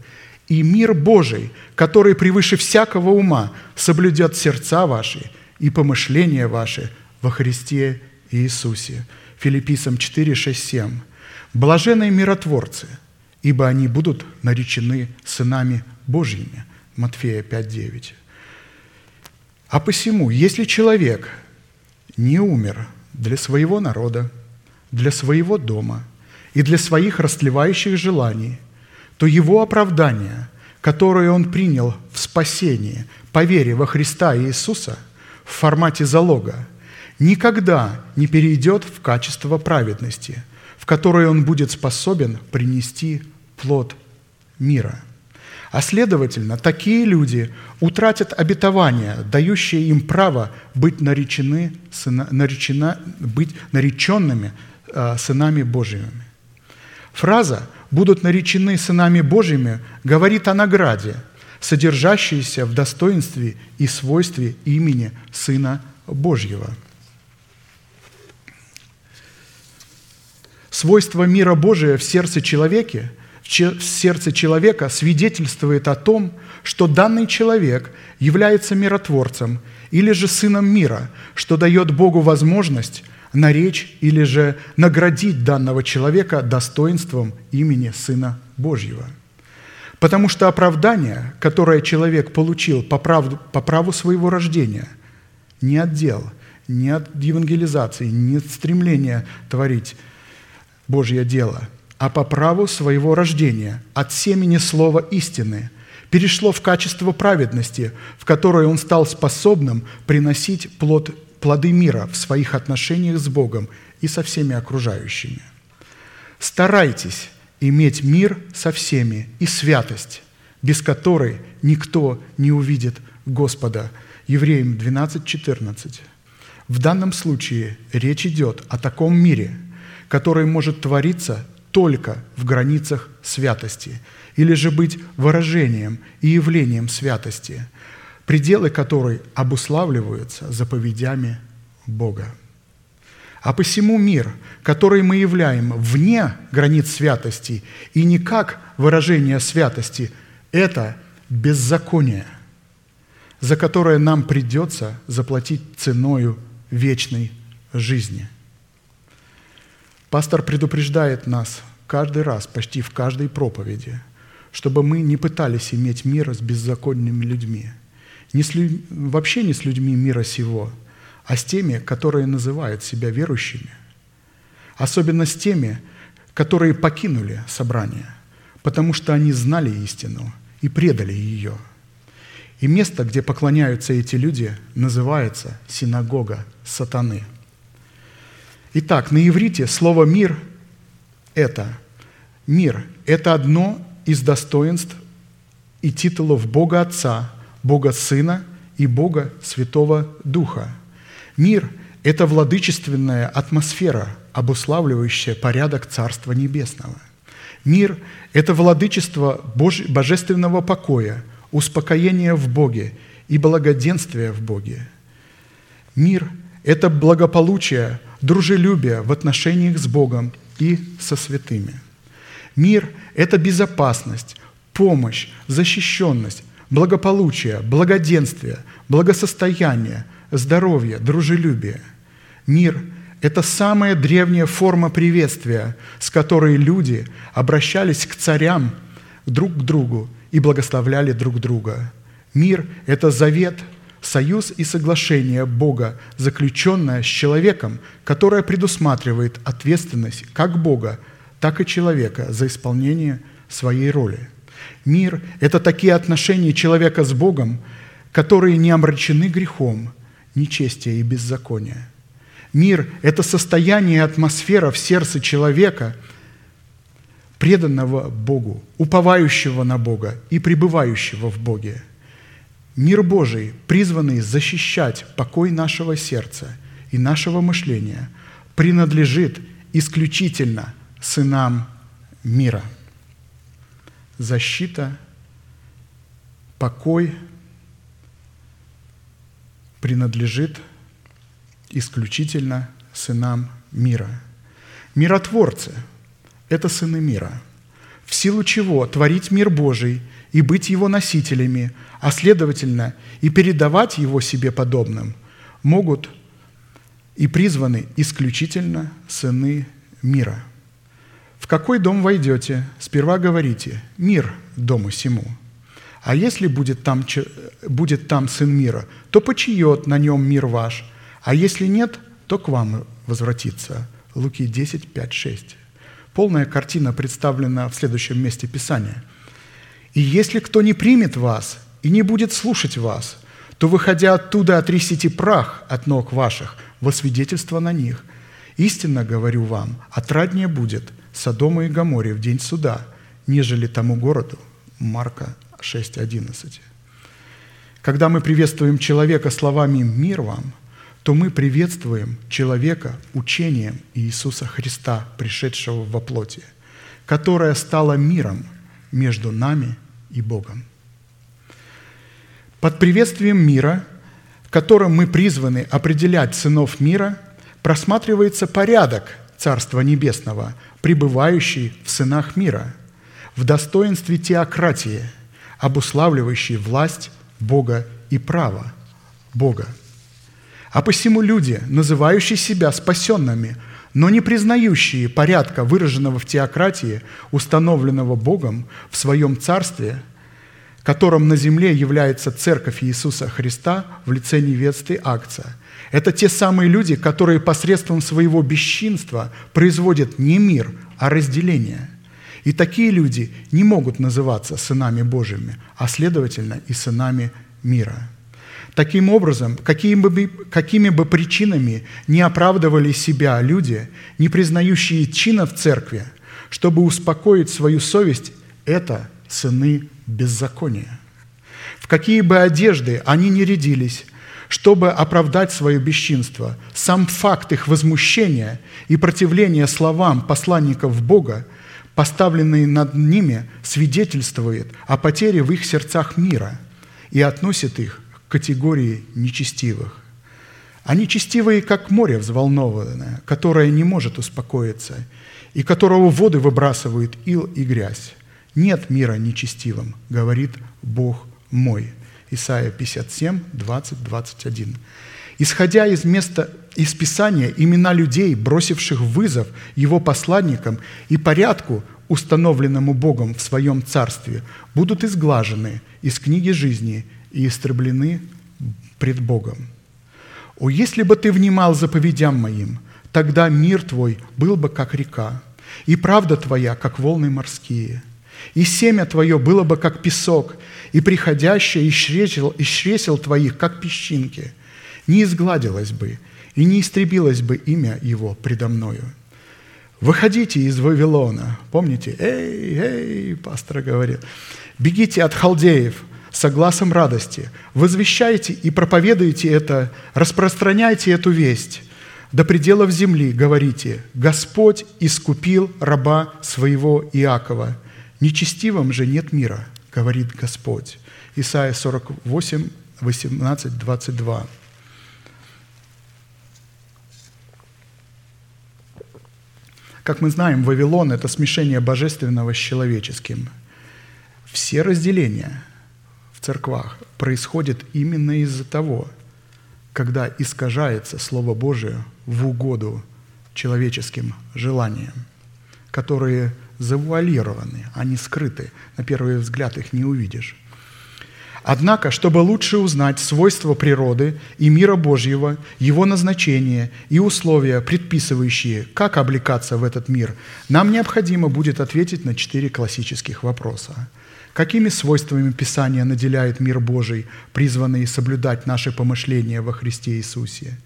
и мир Божий, который превыше всякого ума, соблюдет сердца ваши и помышления ваши во Христе Иисусе. Филиппийцам четыре шесть семь. «Блаженные миротворцы, ибо они будут наречены сынами Божьими». Матфея пять девять. «А посему, если человек не умер для своего народа, для своего дома и для своих растлевающих желаний, то его оправдание, которое он принял в спасении по вере во Христа Иисуса в формате залога, никогда не перейдет в качество праведности, в которое он будет способен принести плод мира. А следовательно, такие люди утратят обетование, дающее им право быть, наречены, сына, наречена, быть нареченными э, сынами Божьими». Фраза «будут наречены сынами Божьими» говорит о награде, содержащейся в достоинстве и свойстве имени Сына Божьего. Свойство мира Божия в сердце человека, в сердце человека свидетельствует о том, что данный человек является миротворцем или же сыном мира, что дает Богу возможность наречь или же наградить данного человека достоинством имени Сына Божьего. Потому что оправдание, которое человек получил по праву, по праву своего рождения, не от дел, не от евангелизации, не от стремления творить Божье дело, а по праву своего рождения, от семени слова истины, перешло в качество праведности, в которое он стал способным приносить плод, плоды мира в своих отношениях с Богом и со всеми окружающими. Старайтесь иметь мир со всеми и святость, без которой никто не увидит Господа. Евреям двенадцать четырнадцать. В данном случае речь идет о таком мире, который может твориться только в границах святости, или же быть выражением и явлением святости, пределы которой обуславливаются заповедями Бога. А посему мир, который мы являем вне границ святости и не как выражение святости, это беззаконие, за которое нам придется заплатить ценою вечной жизни. Пастор предупреждает нас каждый раз, почти в каждой проповеди, чтобы мы не пытались иметь мир с беззаконными людьми, не с, вообще не с людьми мира сего, а с теми, которые называют себя верующими, особенно с теми, которые покинули собрание, потому что они знали истину и предали ее. И место, где поклоняются эти люди, называется синагога сатаны. Итак, на иврите слово «мир» — это мир, это одно из достоинств и титулов Бога Отца, Бога Сына и Бога Святого Духа. Мир – это владычественная атмосфера, обуславливающая порядок Царства Небесного. Мир – это владычество божественного покоя, успокоения в Боге и благоденствия в Боге. Мир – это благополучие, дружелюбие в отношениях с Богом и со святыми. Мир – это безопасность, помощь, защищенность, благополучие, благоденствие, благосостояние, здоровье, дружелюбие. Мир – это самая древняя форма приветствия, с которой люди обращались к царям друг к другу и благословляли друг друга. Мир – это завет, союз и соглашение Бога, заключенное с человеком, которое предусматривает ответственность как Бога, так и человека за исполнение своей роли. Мир – это такие отношения человека с Богом, которые не омрачены грехом, нечестия и беззакония. Мир – это состояние и атмосфера в сердце человека, преданного Богу, уповающего на Бога и пребывающего в Боге. Мир Божий, призванный защищать покой нашего сердца и нашего мышления, принадлежит исключительно сынам мира. Защита, покой принадлежит исключительно сынам мира. Миротворцы – это сыны мира, в силу чего творить мир Божий и быть его носителями, а следовательно и передавать его себе подобным, могут и призваны исключительно сыны мира. «В какой дом войдете, сперва говорите: мир дому сему. А если будет там, будет там Сын мира, то почиет на нем мир ваш, а если нет, то к вам возвратится». Луки десять, пять, шесть. Полная картина представлена в следующем месте Писания. «И если кто не примет вас и не будет слушать вас, то, выходя оттуда, отрисите прах от ног ваших во свидетельство на них. Истинно говорю вам, отраднее будет Содому и Гоморе в день суда, нежели тому городу». Марка шесть, одиннадцать. Когда мы приветствуем человека словами «мир вам», то мы приветствуем человека учением Иисуса Христа, пришедшего во плоти, которое стало миром между нами и Богом. Под приветствием мира, которым мы призваны определять сынов мира, просматривается порядок Царства Небесного, пребывающий в сынах мира, в достоинстве теократии, обуславливающей власть Бога и право Бога. А посему люди, называющие себя спасенными, но не признающие порядка, выраженного в теократии, установленного Богом в Своем Царстве, которым на земле является Церковь Иисуса Христа в лице невесты Акца. Это те самые люди, которые посредством своего бесчинства производят не мир, а разделение. И такие люди не могут называться сынами Божьими, а, следовательно, и сынами мира. Таким образом, какими бы, какими бы причинами не оправдывали себя люди, не признающие чина в церкви, чтобы успокоить свою совесть, это сыны беззакония. В какие бы одежды они ни рядились, чтобы оправдать свое бесчинство, сам факт их возмущения и противления словам посланников Бога, поставленные над ними, свидетельствует о потере в их сердцах мира и относит их к категории нечестивых. Они честивые, как море взволнованное, которое не может успокоиться и которого воды выбрасывают ил и грязь. «Нет мира нечестивым, говорит Бог мой». Исайя пятьдесят семь, двадцать, двадцать один. Исходя из места, из Писания, имена людей, бросивших вызов его посланникам и порядку, установленному Богом в Своем Царстве, будут изглажены из книги жизни и истреблены пред Богом. «О, если бы ты внимал заповедям моим, тогда мир твой был бы как река, и правда твоя, как волны морские». И семя твое было бы, как песок, и приходящее из чресел, из чресел твоих, как песчинки, не изгладилось бы, и не истребилось бы имя его предо мною. Выходите из Вавилона». Помните? «Эй, эй», пастор говорит. «Бегите от халдеев со гласом радости, возвещайте и проповедуйте это, распространяйте эту весть. До пределов земли говорите: Господь искупил раба своего Иакова. Нечестивым же нет мира, говорит Господь». Исайя сорок восемь, восемнадцать, двадцать два. Как мы знаем, Вавилон – это смешение божественного с человеческим. Все разделения в церквах происходят именно из-за того, когда искажается Слово Божие в угоду человеческим желаниям, которые завуалированы, они скрыты, на первый взгляд их не увидишь. Однако, чтобы лучше узнать свойства природы и мира Божьего, его назначение и условия, предписывающие, как облекаться в этот мир, нам необходимо будет ответить на четыре классических вопроса. Какими свойствами Писание наделяет мир Божий, призванный соблюдать наши помышления во Христе Иисусе?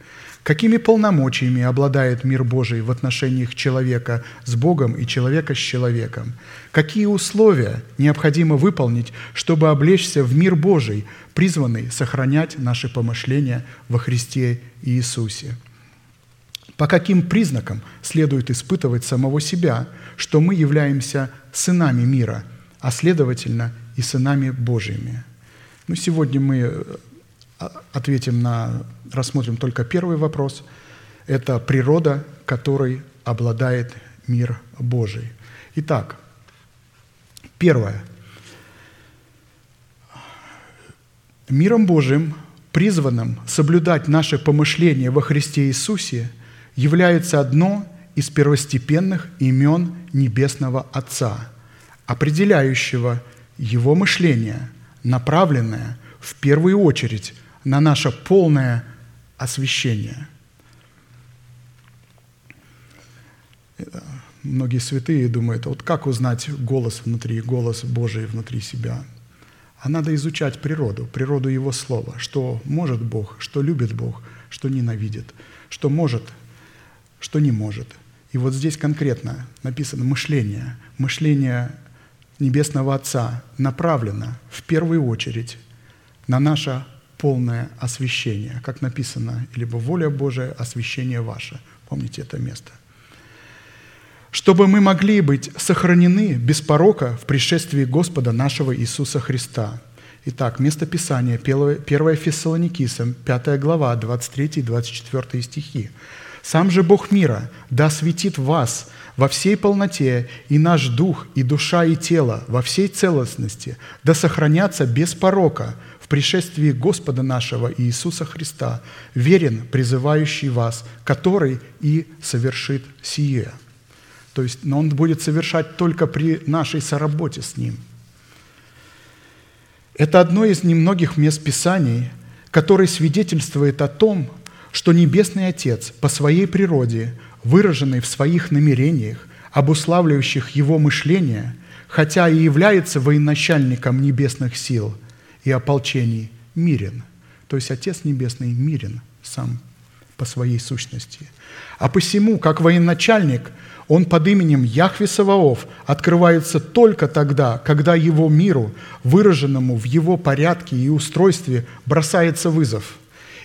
Какими полномочиями обладает мир Божий в отношениях человека с Богом и человека с человеком? Какие условия необходимо выполнить, чтобы облечься в мир Божий, призванный сохранять наши помышления во Христе Иисусе? По каким признакам следует испытывать самого себя, что мы являемся сынами мира, а следовательно и сынами Божьими? Ну, сегодня мы ответим на, рассмотрим только первый вопрос. Это природа, которой обладает мир Божий. Итак, первое. Миром Божиим, призванным соблюдать наше помышление во Христе Иисусе, является одно из первостепенных имен Небесного Отца, определяющего Его мышление, направленное в первую очередь на наше полное освящение. Многие святые думают, вот как узнать голос внутри, голос Божий внутри себя? А надо изучать природу, природу Его Слова, что может Бог, что любит Бог, что ненавидит, что может, что не может. И вот здесь конкретно написано мышление. Мышление Небесного Отца направлено в первую очередь на наше полное освящение. Как написано, либо воля Божия, освящение ваше. Помните это место. Чтобы мы могли быть сохранены без порока в пришествии Господа нашего Иисуса Христа. Итак, место Писания, первое Фессалоникийцам, пятая глава, двадцать третий двадцать четвёртый стихи. «Сам же Бог мира да осветит вас во всей полноте, и наш дух, и душа, и тело во всей целостности, да сохранятся без порока в пришествии Господа нашего Иисуса Христа, верен призывающий вас, который и совершит сие». То есть, но он будет совершать только при нашей соработе с Ним. Это одно из немногих мест Писаний, которое свидетельствует о том, что Небесный Отец по своей природе, выраженный в своих намерениях, обуславливающих Его мышление, хотя и является военачальником небесных сил и ополчений, мирен. То есть Отец Небесный мирен сам по своей сущности. А посему, как военачальник, Он под именем Яхве Саваоф открывается только тогда, когда его миру, выраженному в его порядке и устройстве, бросается вызов.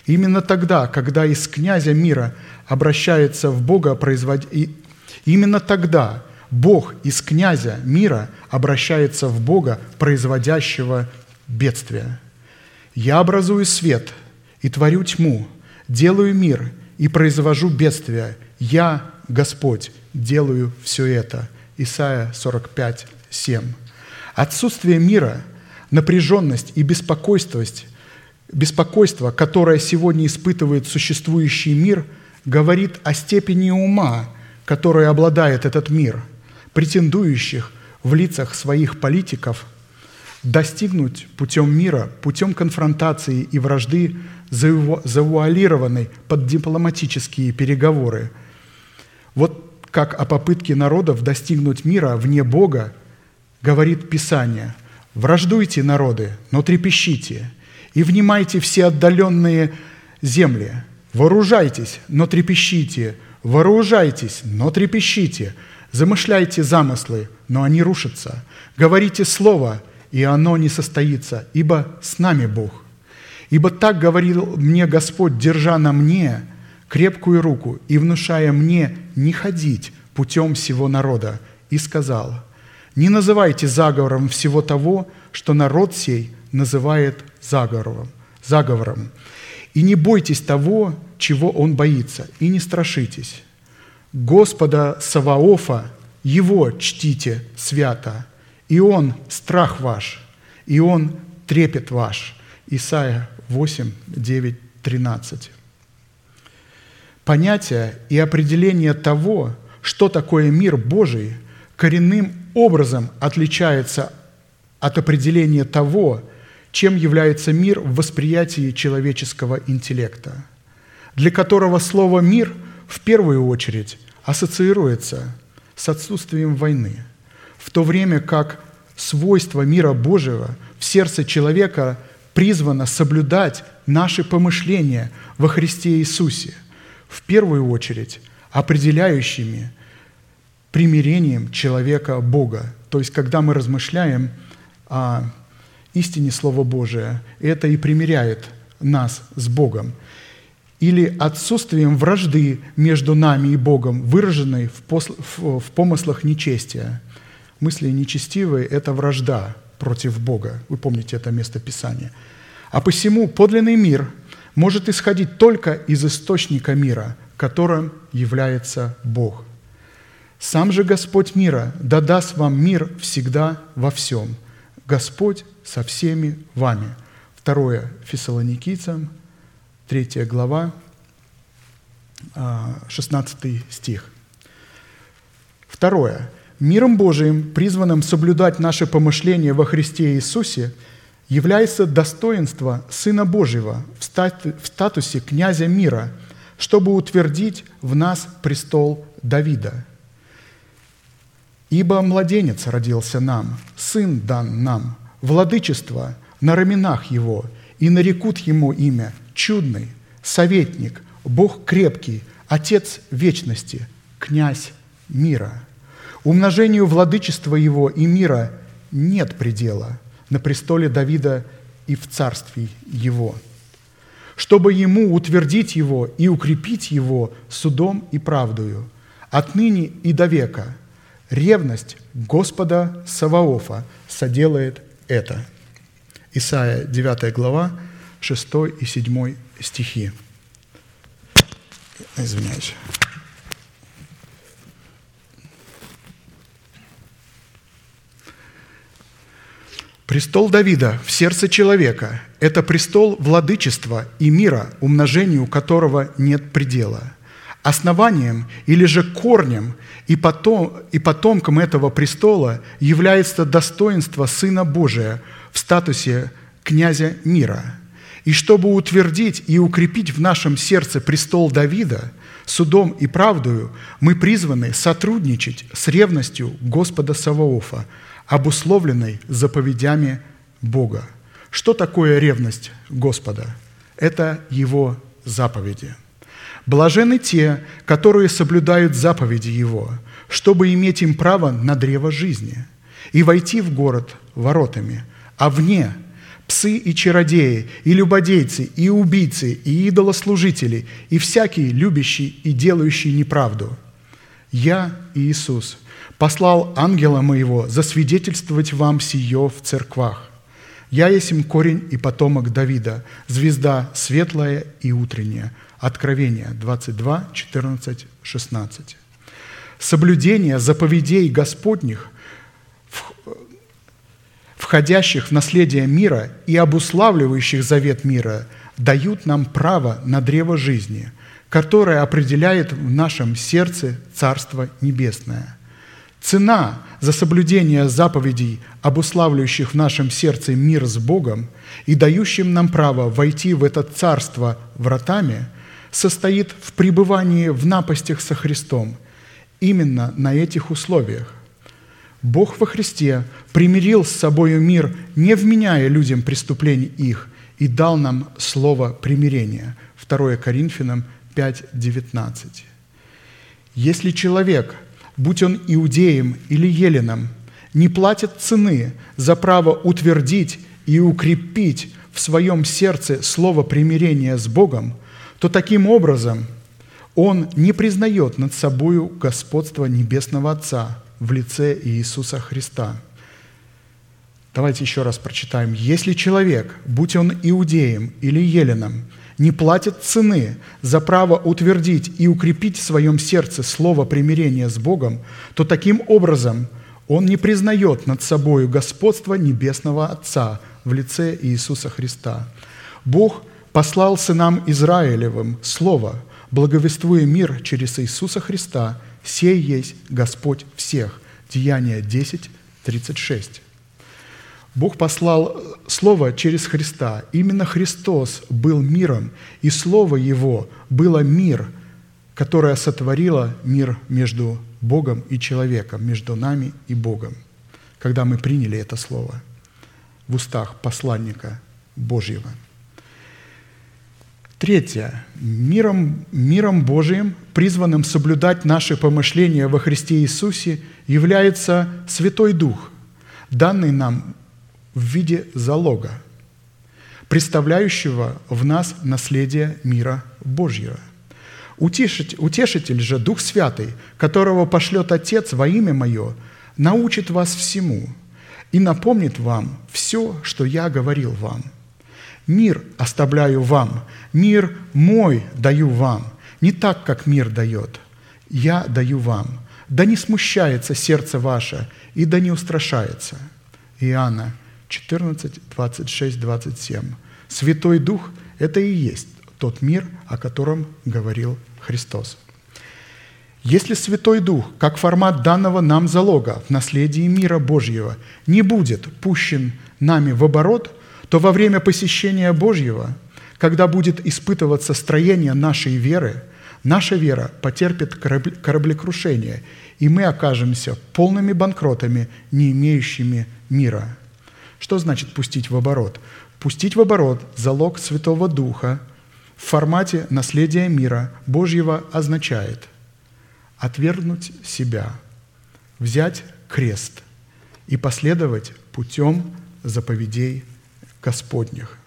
Именно тогда, когда из князя мира обращается в Бога производ... Именно тогда Бог из князя мира обращается в Бога, производящего бедствия. «Я образую свет и творю тьму, делаю мир и произвожу бедствия. Я, Господь, делаю все это». Исайя сорок пять, семь. Отсутствие мира, напряженность и беспокойство, которое сегодня испытывает существующий мир, говорит о степени ума, которой обладает этот мир, претендующих в лицах своих политиков достигнуть путем мира, путем конфронтации и вражды, завуалированной под дипломатические переговоры. Вот как о попытке народов достигнуть мира вне Бога, говорит Писание. «Враждуйте, народы, но трепещите, и внимайте все отдаленные земли. Вооружайтесь, но трепещите, вооружайтесь, но трепещите. Замышляйте замыслы, но они рушатся. Говорите слово, и оно не состоится, ибо с нами Бог. Ибо так говорил мне Господь, держа на мне крепкую руку и внушая мне не ходить путем всего народа, и сказал, не называйте заговором всего того, что народ сей называет заговором, заговором, и не бойтесь того, чего он боится, и не страшитесь. Господа Саваофа, Его чтите свято, и Он страх ваш, и Он трепет ваш». Исайя восемь, девять, тринадцать. Понятие и определение того, что такое мир Божий, коренным образом отличается от определения того, чем является мир в восприятии человеческого интеллекта, для которого слово «мир» в первую очередь ассоциируется с отсутствием войны, в то время как свойство мира Божьего в сердце человека призвано соблюдать наши помышления во Христе Иисусе, в первую очередь определяющими примирением человека Бога. То есть, когда мы размышляем о истине Слова Божия, это и примиряет нас с Богом. Или отсутствием вражды между нами и Богом, выраженной в, посл... в помыслах нечестия. Мысли нечестивые – это вражда против Бога. Вы помните это место Писания. А посему подлинный мир – может исходить только из источника мира, которым является Бог. «Сам же Господь мира да даст вам мир всегда во всем. Господь со всеми вами». второе Фессалоникийцам, третья глава, шестнадцатый стих. Второе. «Миром Божиим, призванным соблюдать наше помышление во Христе Иисусе, является достоинство Сына Божьего в статусе князя мира, чтобы утвердить в нас престол Давида. Ибо младенец родился нам, сын дан нам, владычество на раменах его, и нарекут ему имя Чудный, Советник, Бог крепкий, Отец вечности, Князь мира. Умножению владычества его и мира нет предела на престоле Давида и в царстве его, чтобы ему утвердить его и укрепить его судом и правдою, отныне и до века. Ревность Господа Саваофа соделает это». Исайя девятая глава, шестой и седьмой стихи. Извиняюсь. Престол Давида в сердце человека – это престол владычества и мира, умножению которого нет предела. Основанием или же корнем и, потом, и потомком этого престола является достоинство Сына Божия в статусе князя мира. И чтобы утвердить и укрепить в нашем сердце престол Давида судом и правдою, мы призваны сотрудничать с ревностью Господа Саваофа, обусловленной заповедями Бога. Что такое ревность Господа? Это Его заповеди. «Блаженны те, которые соблюдают заповеди Его, чтобы иметь им право на древо жизни, и войти в город воротами, а вне псы и чародеи, и любодейцы, и убийцы, и идолослужители, и всякий, любящий и делающий неправду. Я, Иисус, послал ангела моего засвидетельствовать вам сие в церквах. Я есмь корень и потомок Давида, звезда светлая и утренняя». Откровение двадцать два, четырнадцать, шестнадцать. Соблюдение заповедей Господних, входящих в наследие мира и обуславливающих завет мира, дают нам право на древо жизни, которое определяет в нашем сердце Царство Небесное. Цена за соблюдение заповедей, обуславливающих в нашем сердце мир с Богом и дающим нам право войти в это Царство вратами, состоит в пребывании в напастях со Христом. Именно на этих условиях. Бог во Христе примирил с собою мир, не вменяя людям преступлений их, и дал нам слово примирения. второе Коринфянам пять, девятнадцать. Если человек, будь он иудеем или еленом, не платит цены за право утвердить и укрепить в своем сердце слово примирения с Богом, то таким образом он не признает над собою господство Небесного Отца в лице Иисуса Христа. Давайте еще раз прочитаем. «Если человек, будь он иудеем или еленом, не платит цены за право утвердить и укрепить в своем сердце слово примирения с Богом, то таким образом он не признает над собою господство Небесного Отца в лице Иисуса Христа. Бог послал сынам Израилевым слово, благовествуя мир через Иисуса Христа, сей есть Господь всех». Деяния десять, тридцать шесть. Бог послал Слово через Христа. Именно Христос был миром, и Слово Его было мир, которое сотворило мир между Богом и человеком, между нами и Богом, когда мы приняли это Слово в устах посланника Божьего. Третье. Миром, миром Божиим, призванным соблюдать наши помышления во Христе Иисусе, является Святой Дух, данный нам в виде залога, представляющего в нас наследие мира Божьего. Утешить, утешитель же, Дух Святый, которого пошлет Отец во имя Мое, научит вас всему и напомнит вам все, что Я говорил вам. Мир оставляю вам, мир мой даю вам, не так, как мир дает, Я даю вам. Да не смущается сердце ваше, и да не устрашается. Иоанна четырнадцать, двадцать шесть, двадцать семь. Святой Дух – это и есть тот мир, о котором говорил Христос. Если Святой Дух, как формат данного нам залога в наследии мира Божьего, не будет пущен нами в оборот, то во время посещения Божьего, когда будет испытываться строение нашей веры, наша вера потерпит кораблекрушение, и мы окажемся полными банкротами, не имеющими мира». Что значит «пустить в оборот»? Пустить в оборот залог Святого Духа в формате наследия мира Божьего означает отвергнуть себя, взять крест и последовать путем заповедей Господних.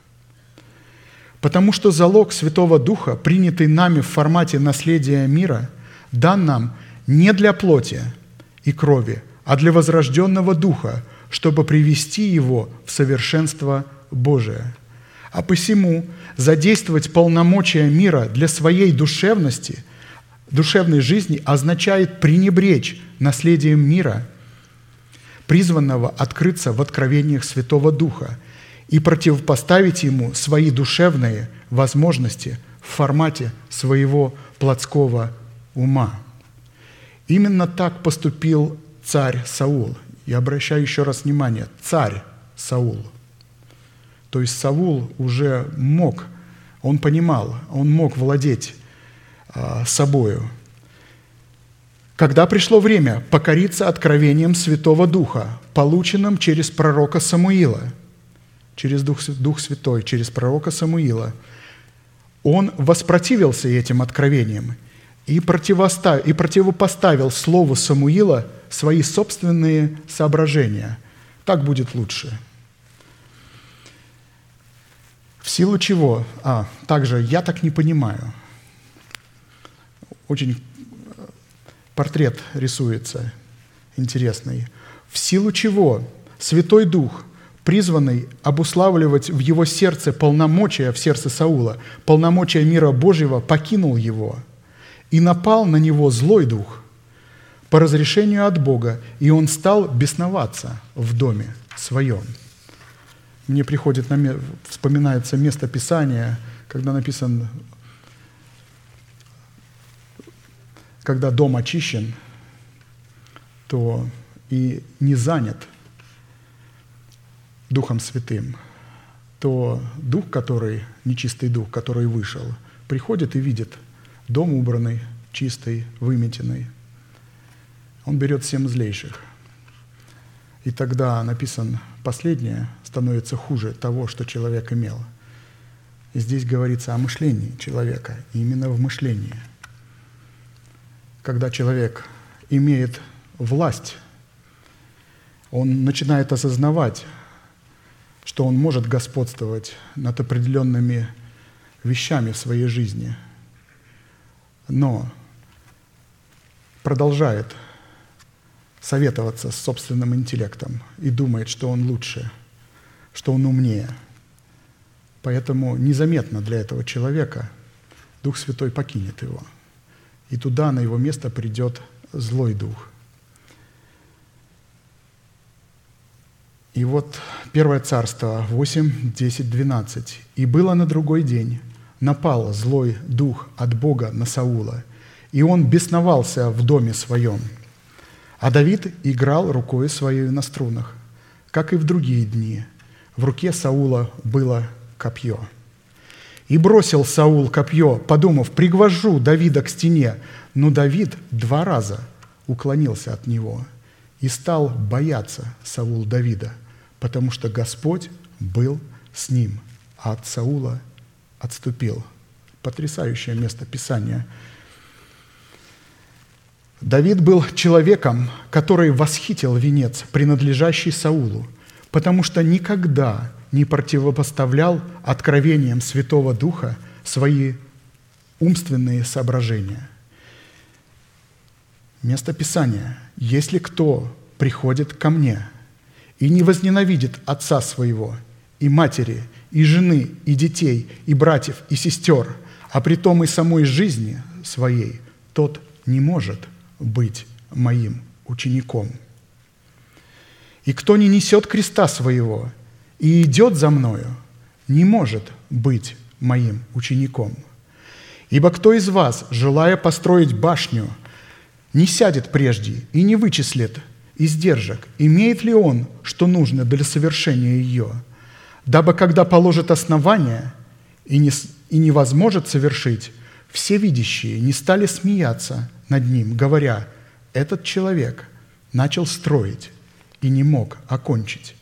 Потому что залог Святого Духа, принятый нами в формате наследия мира, дан нам не для плоти и крови, а для возрожденного Духа, чтобы привести его в совершенство Божие. А посему задействовать полномочия мира для своей душевности, душевной жизни означает пренебречь наследием мира, призванного открыться в откровениях Святого Духа, и противопоставить ему свои душевные возможности в формате своего плотского ума. Именно так поступил царь Саул. Я обращаю еще раз внимание, царь Саул. То есть Саул уже мог, он понимал, он мог владеть э, собою. Когда пришло время покориться откровениям Святого Духа, полученным через пророка Самуила, через Дух, Дух Святой, через пророка Самуила, он воспротивился этим откровениям и, противостав, и противопоставил слову Самуила свои собственные соображения. Так будет лучше. В силу чего? А, также «я так не понимаю». Очень портрет рисуется интересный. В силу чего Святой Дух, призванный обуславливать в его сердце полномочия, в сердце Саула, полномочия мира Божьего, покинул его, и напал на него злой дух по разрешению от Бога, и он стал бесноваться в доме своем. Мне приходит, вспоминается место Писания, когда написано, когда дом очищен, то и не занят Духом Святым, то дух, который, нечистый дух, который вышел, приходит и видит дом убранный, чистый, выметенный. Он берет семь злейших. И тогда, написано, последнее становится хуже того, что человек имел. И здесь говорится о мышлении человека, именно в мышлении. Когда человек имеет власть, он начинает осознавать, что он может господствовать над определенными вещами в своей жизни, но продолжает советоваться с собственным интеллектом и думает, что он лучше, что он умнее. Поэтому незаметно для этого человека Дух Святой покинет его, и туда на его место придет злой дух. И вот первое Царство восемь, десять, двенадцать. «И было на другой день, напал злой дух от Бога на Саула, и он бесновался в доме своем. А Давид играл рукой своей на струнах, как и в другие дни. В руке Саула было копье. И бросил Саул копье, подумав, пригвожу Давида к стене. Но Давид два раза уклонился от него, и стал бояться Саул Давида, потому что Господь был с ним, а от Саула отступил». Потрясающее место Писания. Давид был человеком, который восхитил венец, принадлежащий Саулу, потому что никогда не противопоставлял откровениям Святого Духа свои умственные соображения. Место Писания. «Если кто приходит ко мне и не возненавидит отца своего, и матери, и жены, и детей, и братьев, и сестер, а притом и самой жизни своей, тот не может быть моим учеником. И кто не несет креста своего и идет за мною, не может быть моим учеником. Ибо кто из вас, желая построить башню, не сядет прежде и не вычислит издержек, имеет ли он, что нужно для совершения ее? дабы, когда положит основание и, не, и невозможно совершить, все видящие не стали смеяться над ним, говоря: «Этот человек начал строить и не мог окончить».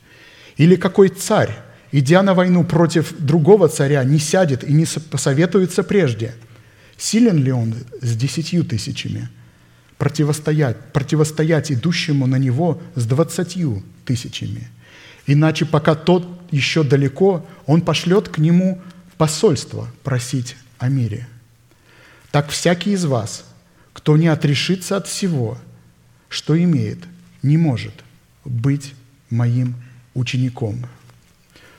Или какой царь, идя на войну против другого царя, не сядет и не посоветуется прежде, силен ли он с десятью тысячами противостоять, противостоять идущему на него с двадцатью тысячами? Иначе, пока тот еще далеко, он пошлет к нему в посольство просить о мире. Так всякий из вас, кто не отрешится от всего, что имеет, не может быть моим учеником.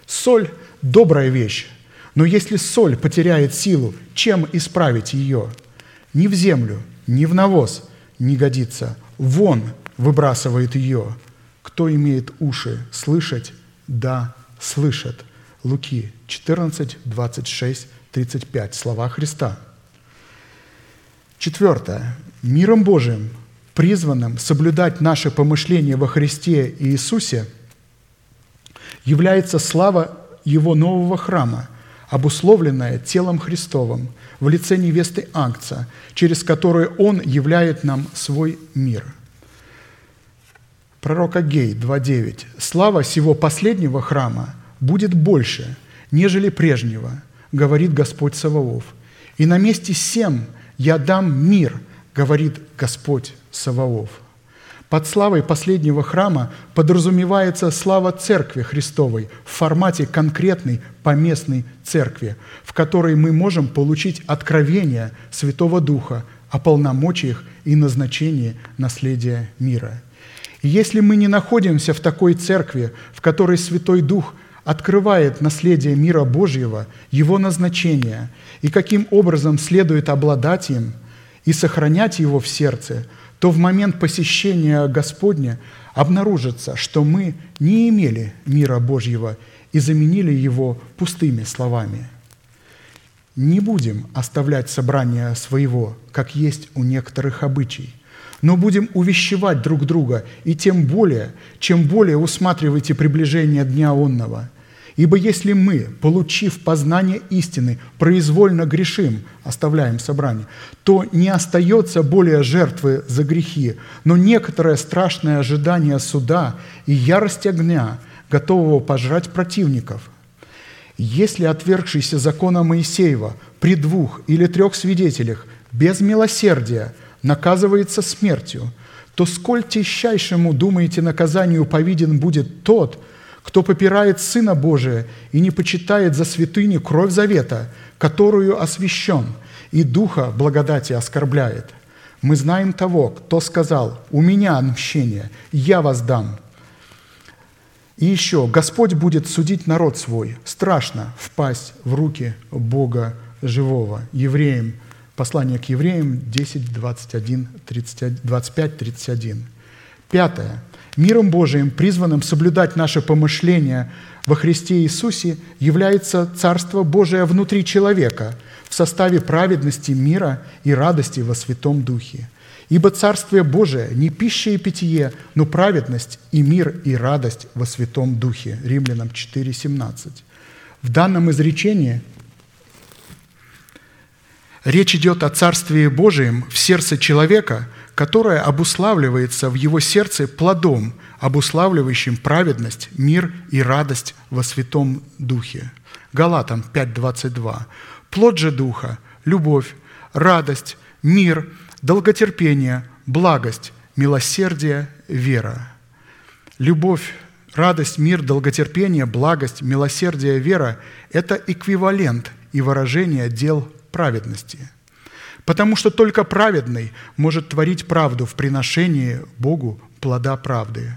Соль – добрая вещь, но если соль потеряет силу, чем исправить ее? Ни в землю, ни в навоз не годится. Вон выбрасывает ее. Кто имеет уши слышать, да слышит. Луки четырнадцать, двадцать шесть, тридцать пять. Слова Христа. Четвертое. Миром Божиим, призванным соблюдать наши помышления во Христе и Иисусе, является слава Его нового храма, обусловленная телом Христовым в лице невесты Агнца, через которую Он являет нам свой мир. Пророк Агей два девять. «Слава сего последнего храма будет больше, нежели прежнего, говорит Господь Саваоф. И на месте сем я дам мир, говорит Господь Саваоф». Под славой последнего храма подразумевается слава Церкви Христовой в формате конкретной поместной церкви, в которой мы можем получить откровение Святого Духа о полномочиях и назначении наследия мира. И если мы не находимся в такой церкви, в которой Святой Дух открывает наследие мира Божьего, его назначение и каким образом следует обладать им и сохранять его в сердце, то в момент посещения Господня обнаружится, что мы не имели мира Божьего и заменили его пустыми словами. Не будем оставлять собрание своего, как есть у некоторых обычай, но будем увещевать друг друга, и тем более, чем более усматривайте приближение дня онного. Ибо если мы, получив познание истины, произвольно грешим, оставляем собрание, то не остается более жертвы за грехи, но некоторое страшное ожидание суда и ярость огня, готового пожрать противников. Если отвергшийся закона Моисеева при двух или трех свидетелях без милосердия наказывается смертью, то сколь тяжчайшему, думаете, наказанию повиден будет тот, кто попирает Сына Божия и не почитает за святыню кровь завета, которую освящен, и Духа благодати оскорбляет. Мы знаем того, кто сказал: «У меня мщение, я вас дам». И еще: «Господь будет судить народ свой, страшно впасть в руки Бога живого». Евреям, послание к Евреям десять, двадцать один, тридцать, двадцать пять, тридцать один. Пятое. Миром Божиим, призванным соблюдать наше помышление во Христе Иисусе, является Царство Божие внутри человека в составе праведности мира и радости во Святом Духе. Ибо Царствие Божие не пища и питье, но праведность и мир и радость во Святом Духе. Римлянам четыре семнадцать. В данном изречении речь идет о Царстве Божием в сердце человека, которое обуславливается в его сердце плодом, обуславливающим праведность, мир и радость во Святом Духе. Галатам пять двадцать два. «Плод же Духа – любовь, радость, мир, долготерпение, благость, милосердие, вера». Любовь, радость, мир, долготерпение, благость, милосердие, вера – это эквивалент и выражение дел праведности. Потому что только праведный может творить правду в приношении Богу плода правды.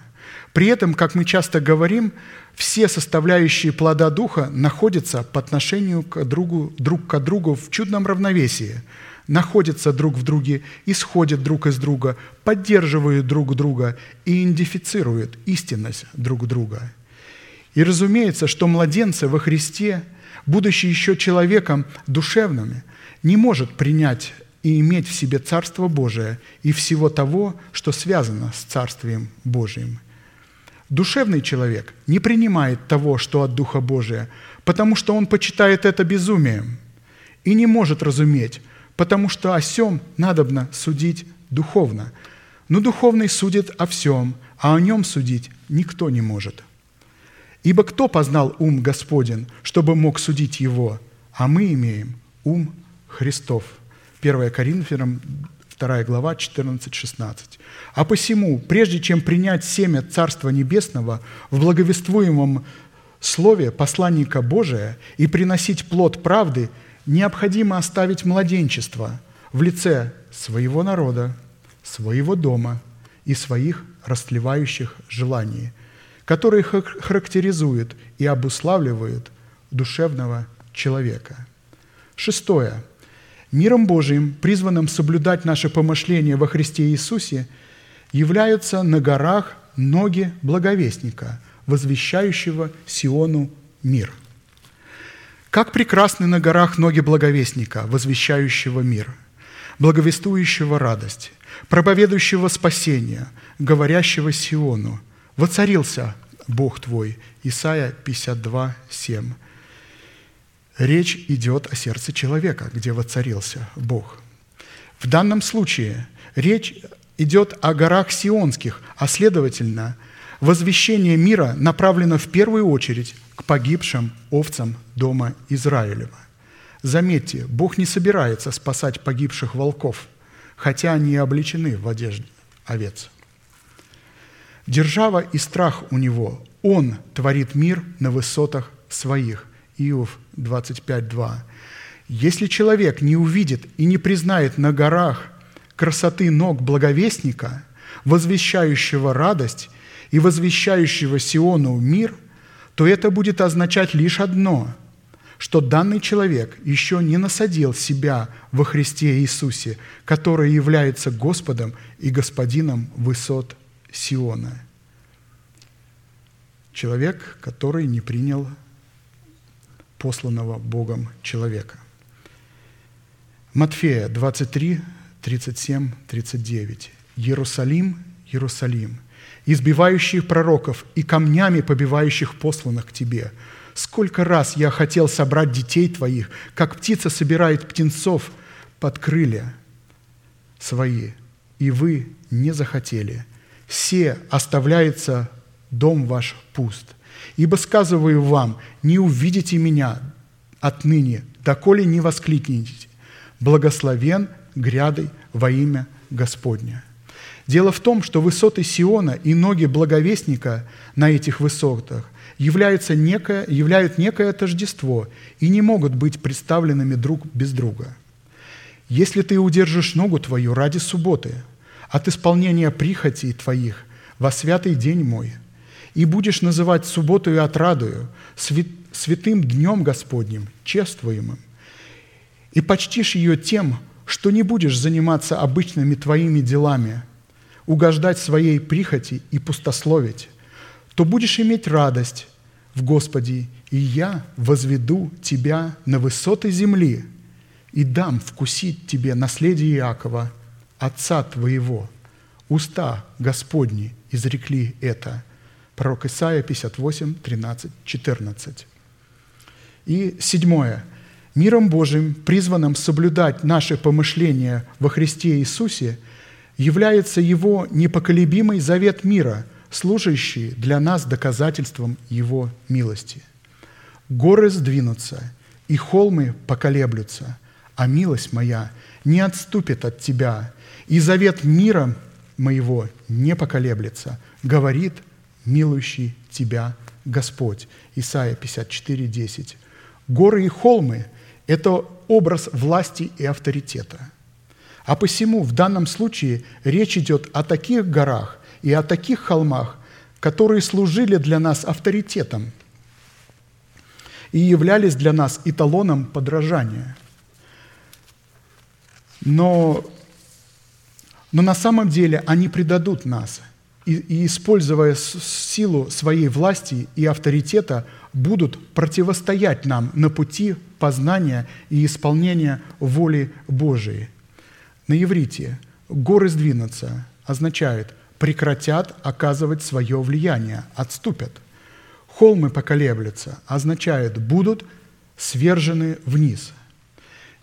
При этом, как мы часто говорим, все составляющие плода Духа находятся по отношению к другу, друг к другу в чудном равновесии, находятся друг в друге, исходят друг из друга, поддерживают друг друга и идентифицируют истинность друг друга. И разумеется, что младенцы во Христе, будучи еще человеком душевным, не может принять и иметь в себе Царство Божие и всего того, что связано с Царствием Божиим. Душевный человек не принимает того, что от Духа Божия, потому что он почитает это безумием и не может разуметь, потому что о сем надобно судить духовно. Но духовный судит о всем, а о нем судить никто не может. Ибо кто познал ум Господен, чтобы мог судить его? А мы имеем ум Христов. первое Коринфянам вторая глава, четырнадцать шестнадцать. «А посему, прежде чем принять семя Царства Небесного в благовествуемом слове посланника Божия и приносить плод правды, необходимо оставить младенчество в лице своего народа, своего дома и своих растлевающих желаний, которые характеризуют и обуславливают душевного человека». Шестое. Миром Божиим, призванным соблюдать наше помышление во Христе Иисусе, являются на горах ноги благовестника, возвещающего Сиону мир. Как прекрасны на горах ноги благовестника, возвещающего мир, благовествующего радость, проповедующего спасение, говорящего Сиону: «Воцарился Бог твой». Исайя пятьдесят два, семь. Речь идет о сердце человека, где воцарился Бог. В данном случае речь идет о горах Сионских, а, следовательно, возвещение мира направлено в первую очередь к погибшим овцам дома Израилева. Заметьте, Бог не собирается спасать погибших волков, хотя они и облечены в одежду овец. Держава и страх у него. Он творит мир на высотах своих. Иов двадцать пять, два. Если человек не увидит и не признает на горах красоты ног благовестника, возвещающего радость и возвещающего Сиону мир, то это будет означать лишь одно, что данный человек еще не насадил себя во Христе Иисусе, который является Господом и Господином высот Сиона. Человек, который не принял посланного Богом человека. Матфея двадцать три, тридцать семь, тридцать девять. «Иерусалим, Иерусалим, избивающих пророков и камнями побивающих посланных к тебе, сколько раз я хотел собрать детей твоих, как птица собирает птенцов под крылья свои, и вы не захотели. Се оставляется дом ваш пуст. Ибо сказываю вам, не увидите меня отныне, доколе не воскликните: благословен грядой во имя Господне». Дело в том, что высоты Сиона и ноги благовестника на этих высотах являются некое, являют некое тождество и не могут быть представленными друг без друга. «Если ты удержишь ногу твою ради субботы от исполнения прихотей твоих во святый день мой, и будешь называть субботу и отрадою, святым днем Господним, чествуемым, и почтишь ее тем, что не будешь заниматься обычными твоими делами, угождать своей прихоти и пустословить, то будешь иметь радость в Господе, и я возведу тебя на высоты земли и дам вкусить тебе наследие Иакова, отца твоего. Уста Господни изрекли это». Пророк Исайя пятьдесят восемь, тринадцать, четырнадцать. И седьмое. Миром Божиим, призванным соблюдать наши помышления во Христе Иисусе, является Его непоколебимый завет мира, служащий для нас доказательством Его милости. «Горы сдвинутся, и холмы поколеблются, а милость моя не отступит от тебя, и завет мира моего не поколеблется, говорит милующий тебя Господь». Исайя пятьдесят четыре, десять. Горы и холмы – это образ власти и авторитета. А посему в данном случае речь идет о таких горах и о таких холмах, которые служили для нас авторитетом и являлись для нас эталоном подражания. Но, но на самом деле они предадут нас, И, и, используя силу своей власти и авторитета, будут противостоять нам на пути познания и исполнения воли Божией. На иврите «горы сдвинутся» означает прекратят оказывать свое влияние, отступят. Холмы поколеблются, означает, будут свержены вниз.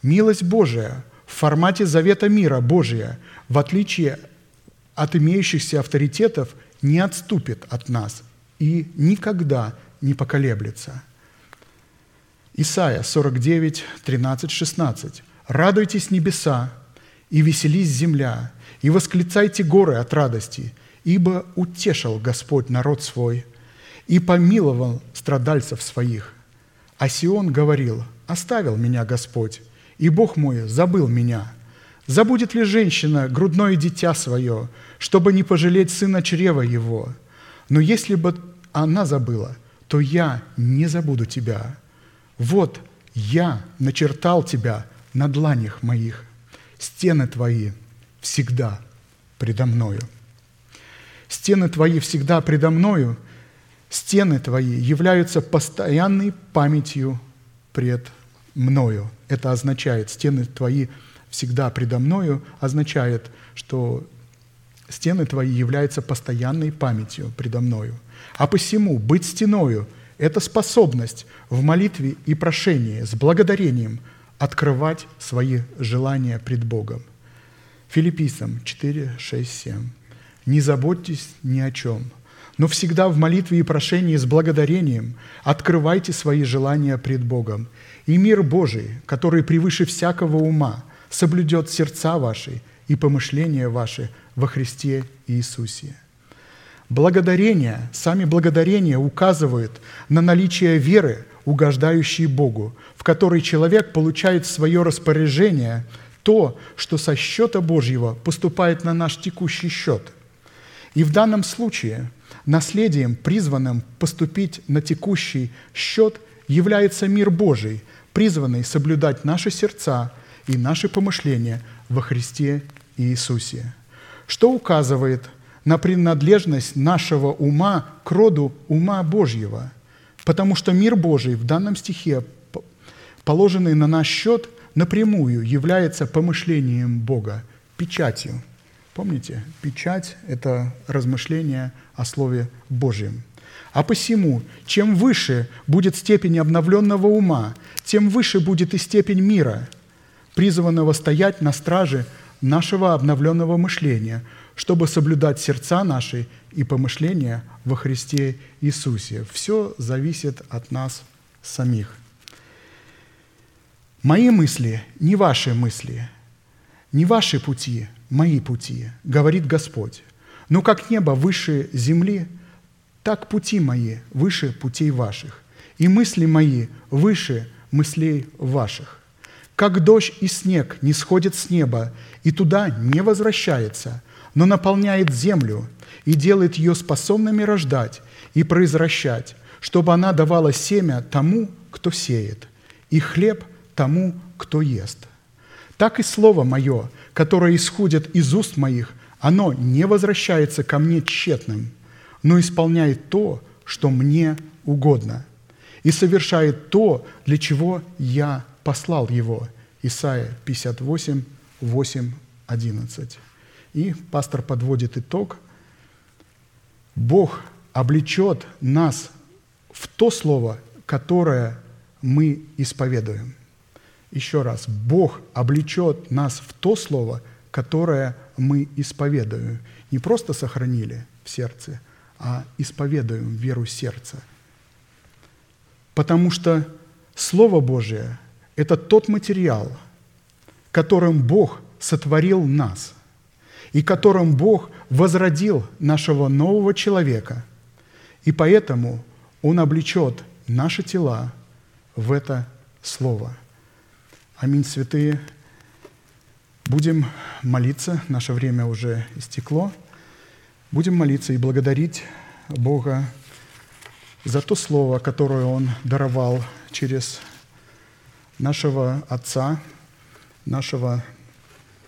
Милость Божия в формате завета мира Божия, в отличие от имеющихся авторитетов, не отступит от нас и никогда не поколеблется. Исайя сорок девять, тринадцать, шестнадцать. «Радуйтесь, небеса, и веселись, земля, и восклицайте горы от радости, ибо утешил Господь народ свой и помиловал страдальцев своих. А Сион говорил: оставил меня Господь, и Бог мой забыл меня. Забудет ли женщина грудное дитя свое, чтобы не пожалеть сына чрева его? Но если бы она забыла, то я не забуду тебя. Вот я начертал тебя на дланях моих. Стены твои всегда предо мною». Стены твои всегда предо мною, стены твои являются постоянной памятью пред мною. Это означает, стены твои всегда предо мною, означает, что стены твои являются постоянной памятью предо мною. А посему быть стеною – это способность в молитве и прошении с благодарением открывать свои желания пред Богом. Филиппийцам четыре, шесть, семь. «Не заботьтесь ни о чем, но всегда в молитве и прошении с благодарением открывайте свои желания пред Богом. И мир Божий, который превыше всякого ума, соблюдет сердца ваши и помышления ваши во Христе Иисусе». Благодарение, сами благодарения указывают на наличие веры, угождающей Богу, в которой человек получает в свое распоряжение то, что со счета Божьего поступает на наш текущий счет. И в данном случае наследием, призванным поступить на текущий счет, является мир Божий, призванный соблюдать наши сердца и наши помышления во Христе Иисусе, что указывает на принадлежность нашего ума к роду ума Божьего, потому что мир Божий в данном стихе, положенный на наш счет, напрямую является помышлением Бога, печатью. Помните, печать – это размышление о Слове Божьем. А посему, чем выше будет степень обновленного ума, тем выше будет и степень мира, призванного стоять на страже нашего обновленного мышления, чтобы соблюдать сердца наши и помышления во Христе Иисусе. Все зависит от нас самих. «Мои мысли – не ваши мысли, не ваши пути – мои пути, говорит Господь. Но как небо выше земли, так пути мои выше путей ваших, и мысли мои выше мыслей ваших. Как дождь и снег не сходит с неба и туда не возвращается, но наполняет землю и делает ее способными рождать и произращать, чтобы она давала семя тому, кто сеет, и хлеб тому, кто ест. Так и слово мое, которое исходит из уст моих, оно не возвращается ко мне тщетным, но исполняет то, что мне угодно, и совершает то, для чего я послал его». Исайя пятьдесят восемь, восемь, одиннадцать. И пастор подводит итог. Бог облечет нас в то слово, которое мы исповедуем. Еще раз, Бог облечет нас в то слово, которое мы исповедуем. Не просто сохранили в сердце, а исповедуем веру сердца. Потому что Слово Божие – это тот материал, которым Бог сотворил нас и которым Бог возродил нашего нового человека. И поэтому Он облечет наши тела в это Слово. Аминь, святые. Будем молиться. Наше время уже истекло. Будем молиться и благодарить Бога за то Слово, которое Он даровал через нашего Отца, нашего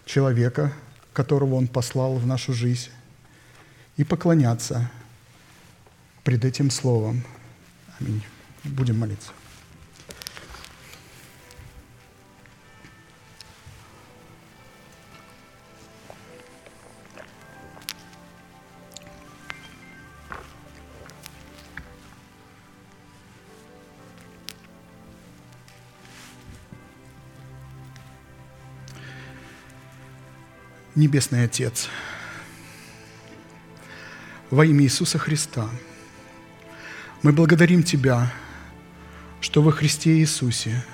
человека, которого Он послал в нашу жизнь, и поклоняться пред этим Словом. Аминь. Будем молиться. Небесный Отец, во имя Иисуса Христа, мы благодарим Тебя, что во Христе Иисусе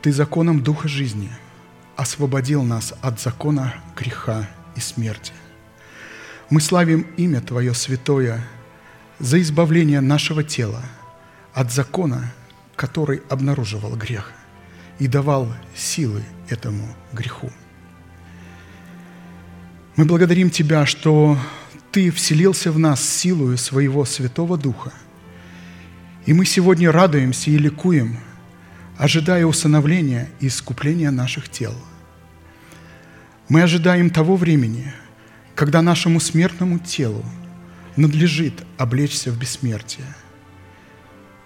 Ты законом Духа жизни освободил нас от закона греха и смерти. Мы славим имя Твое святое за избавление нашего тела от закона, который обнаруживал грех и давал силы этому греху. Мы благодарим Тебя, что Ты вселился в нас силою Своего Святого Духа, и мы сегодня радуемся и ликуем, ожидая усыновления и искупления наших тел. Мы ожидаем того времени, когда нашему смертному телу надлежит облечься в бессмертие.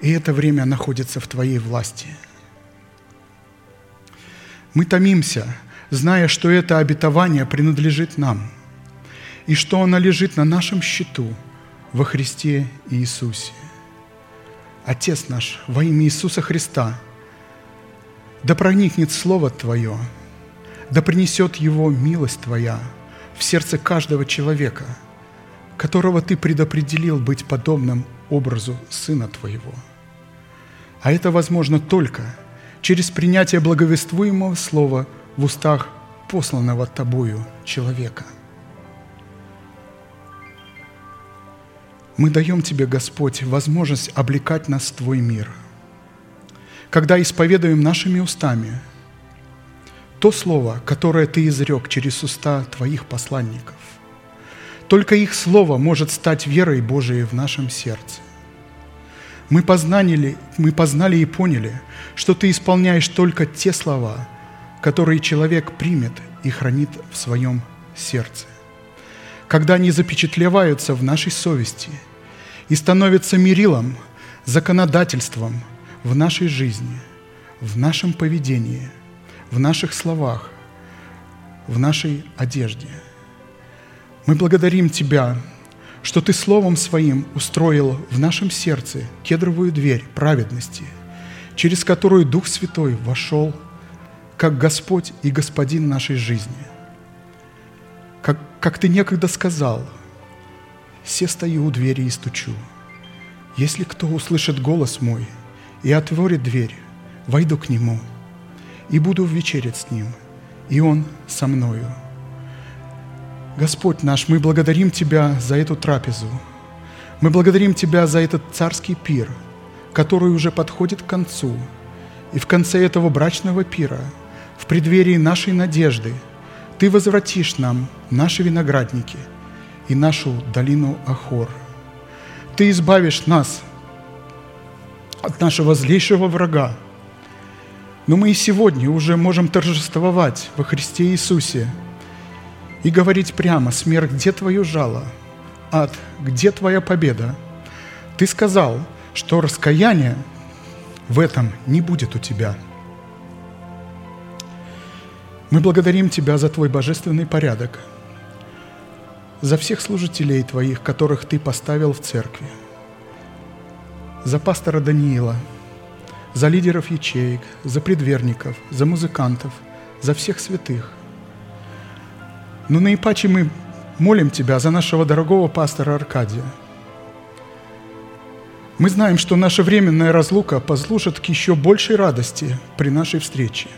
И это время находится в Твоей власти. Мы томимся, зная, что это обетование принадлежит нам, и что оно лежит на нашем счету во Христе Иисусе. Отец наш, во имя Иисуса Христа, да проникнет Слово Твое, да принесет Его милость Твоя в сердце каждого человека, которого Ты предопределил быть подобным образу Сына Твоего. А это возможно только через принятие благовествуемого Слова в устах посланного Тобою человека. Мы даем Тебе, Господь, возможность облекать нас в Твой мир, когда исповедуем нашими устами то слово, которое Ты изрек через уста Твоих посланников. Только их слово может стать верой Божией в нашем сердце. Мы познали, мы познали и поняли, что Ты исполняешь только те слова, которые человек примет и хранит в своем сердце, когда они запечатлеваются в нашей совести и становятся мерилом, законодательством в нашей жизни, в нашем поведении, в наших словах, в нашей одежде. Мы благодарим Тебя, что Ты Словом Своим устроил в нашем сердце кедровую дверь праведности, через которую Дух Святой вошел как Господь и Господин нашей жизни. Как, как Ты некогда сказал: «Се стою у двери и стучу. Если кто услышит голос мой и отворит дверь, войду к нему и буду вечерять с ним, и он со мною». Господь наш, мы благодарим Тебя за эту трапезу. Мы благодарим Тебя за этот царский пир, который уже подходит к концу. И в конце этого брачного пира, в преддверии нашей надежды, Ты возвратишь нам наши виноградники и нашу долину Ахор. Ты избавишь нас от нашего злейшего врага. Но мы и сегодня уже можем торжествовать во Христе Иисусе и говорить прямо: смерть, где твое жало? Ад, где твоя победа? Ты сказал, что раскаяния в этом не будет у тебя. Мы благодарим Тебя за Твой божественный порядок, за всех служителей Твоих, которых Ты поставил в церкви, за пастора Даниила, за лидеров ячеек, за предверников, за музыкантов, за всех святых. Но наипаче мы молим Тебя за нашего дорогого пастора Аркадия. Мы знаем, что наша временная разлука послужит к еще большей радости при нашей встрече,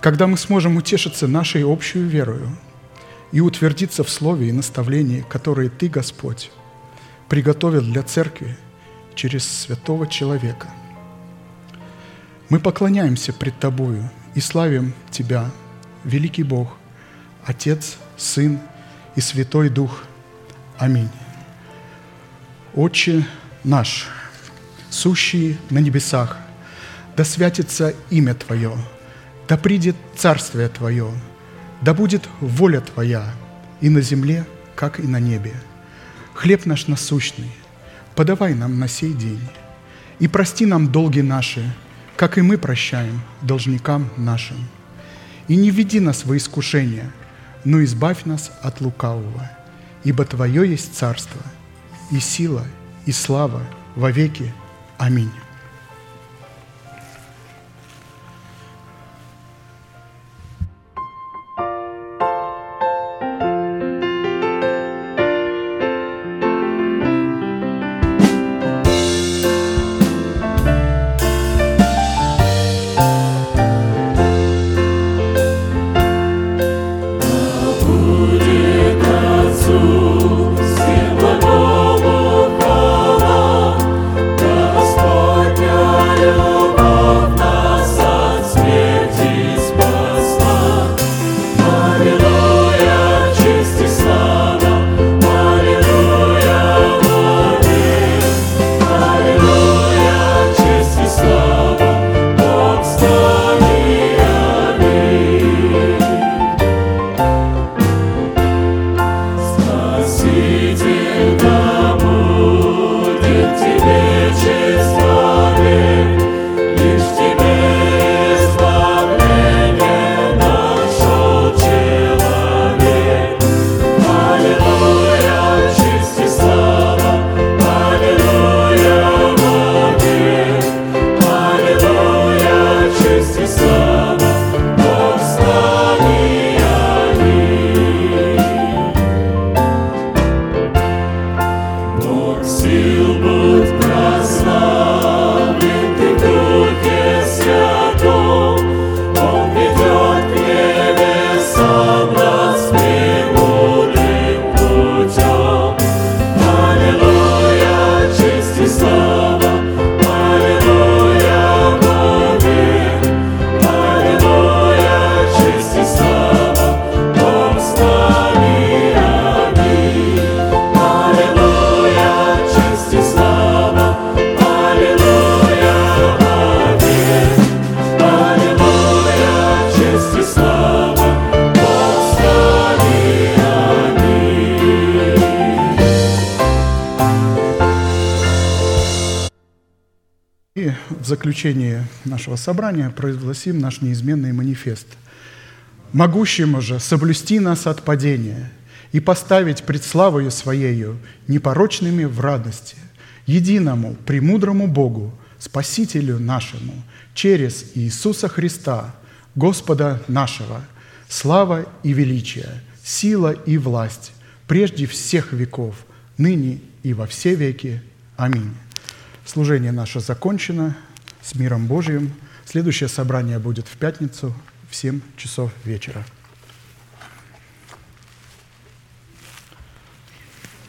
когда мы сможем утешиться нашей общей верою и утвердиться в слове и наставлении, которые Ты, Господь, приготовил для церкви через святого человека. Мы поклоняемся пред Тобою и славим Тебя, великий Бог, Отец, Сын и Святой Дух. Аминь. Отче наш, сущий на небесах, да святится имя Твое, да придет царствие Твое, да будет воля Твоя и на земле, как и на небе. Хлеб наш насущный подавай нам на сей день, и прости нам долги наши, как и мы прощаем должникам нашим. И не введи нас во искушение, но избавь нас от лукавого, ибо Твое есть царство, и сила, и слава вовеки. Аминь. Thank you. заключение нашего собрания провозгласим наш неизменный манифест. «Могущему же соблюсти нас от падения и поставить пред славою Своею непорочными в радости, единому, премудрому Богу, Спасителю нашему, через Иисуса Христа, Господа нашего, слава и величие, сила и власть, прежде всех веков, ныне и во все веки. Аминь». Служение наше закончено. С миром Божьим. Следующее собрание будет в пятницу в семь часов вечера.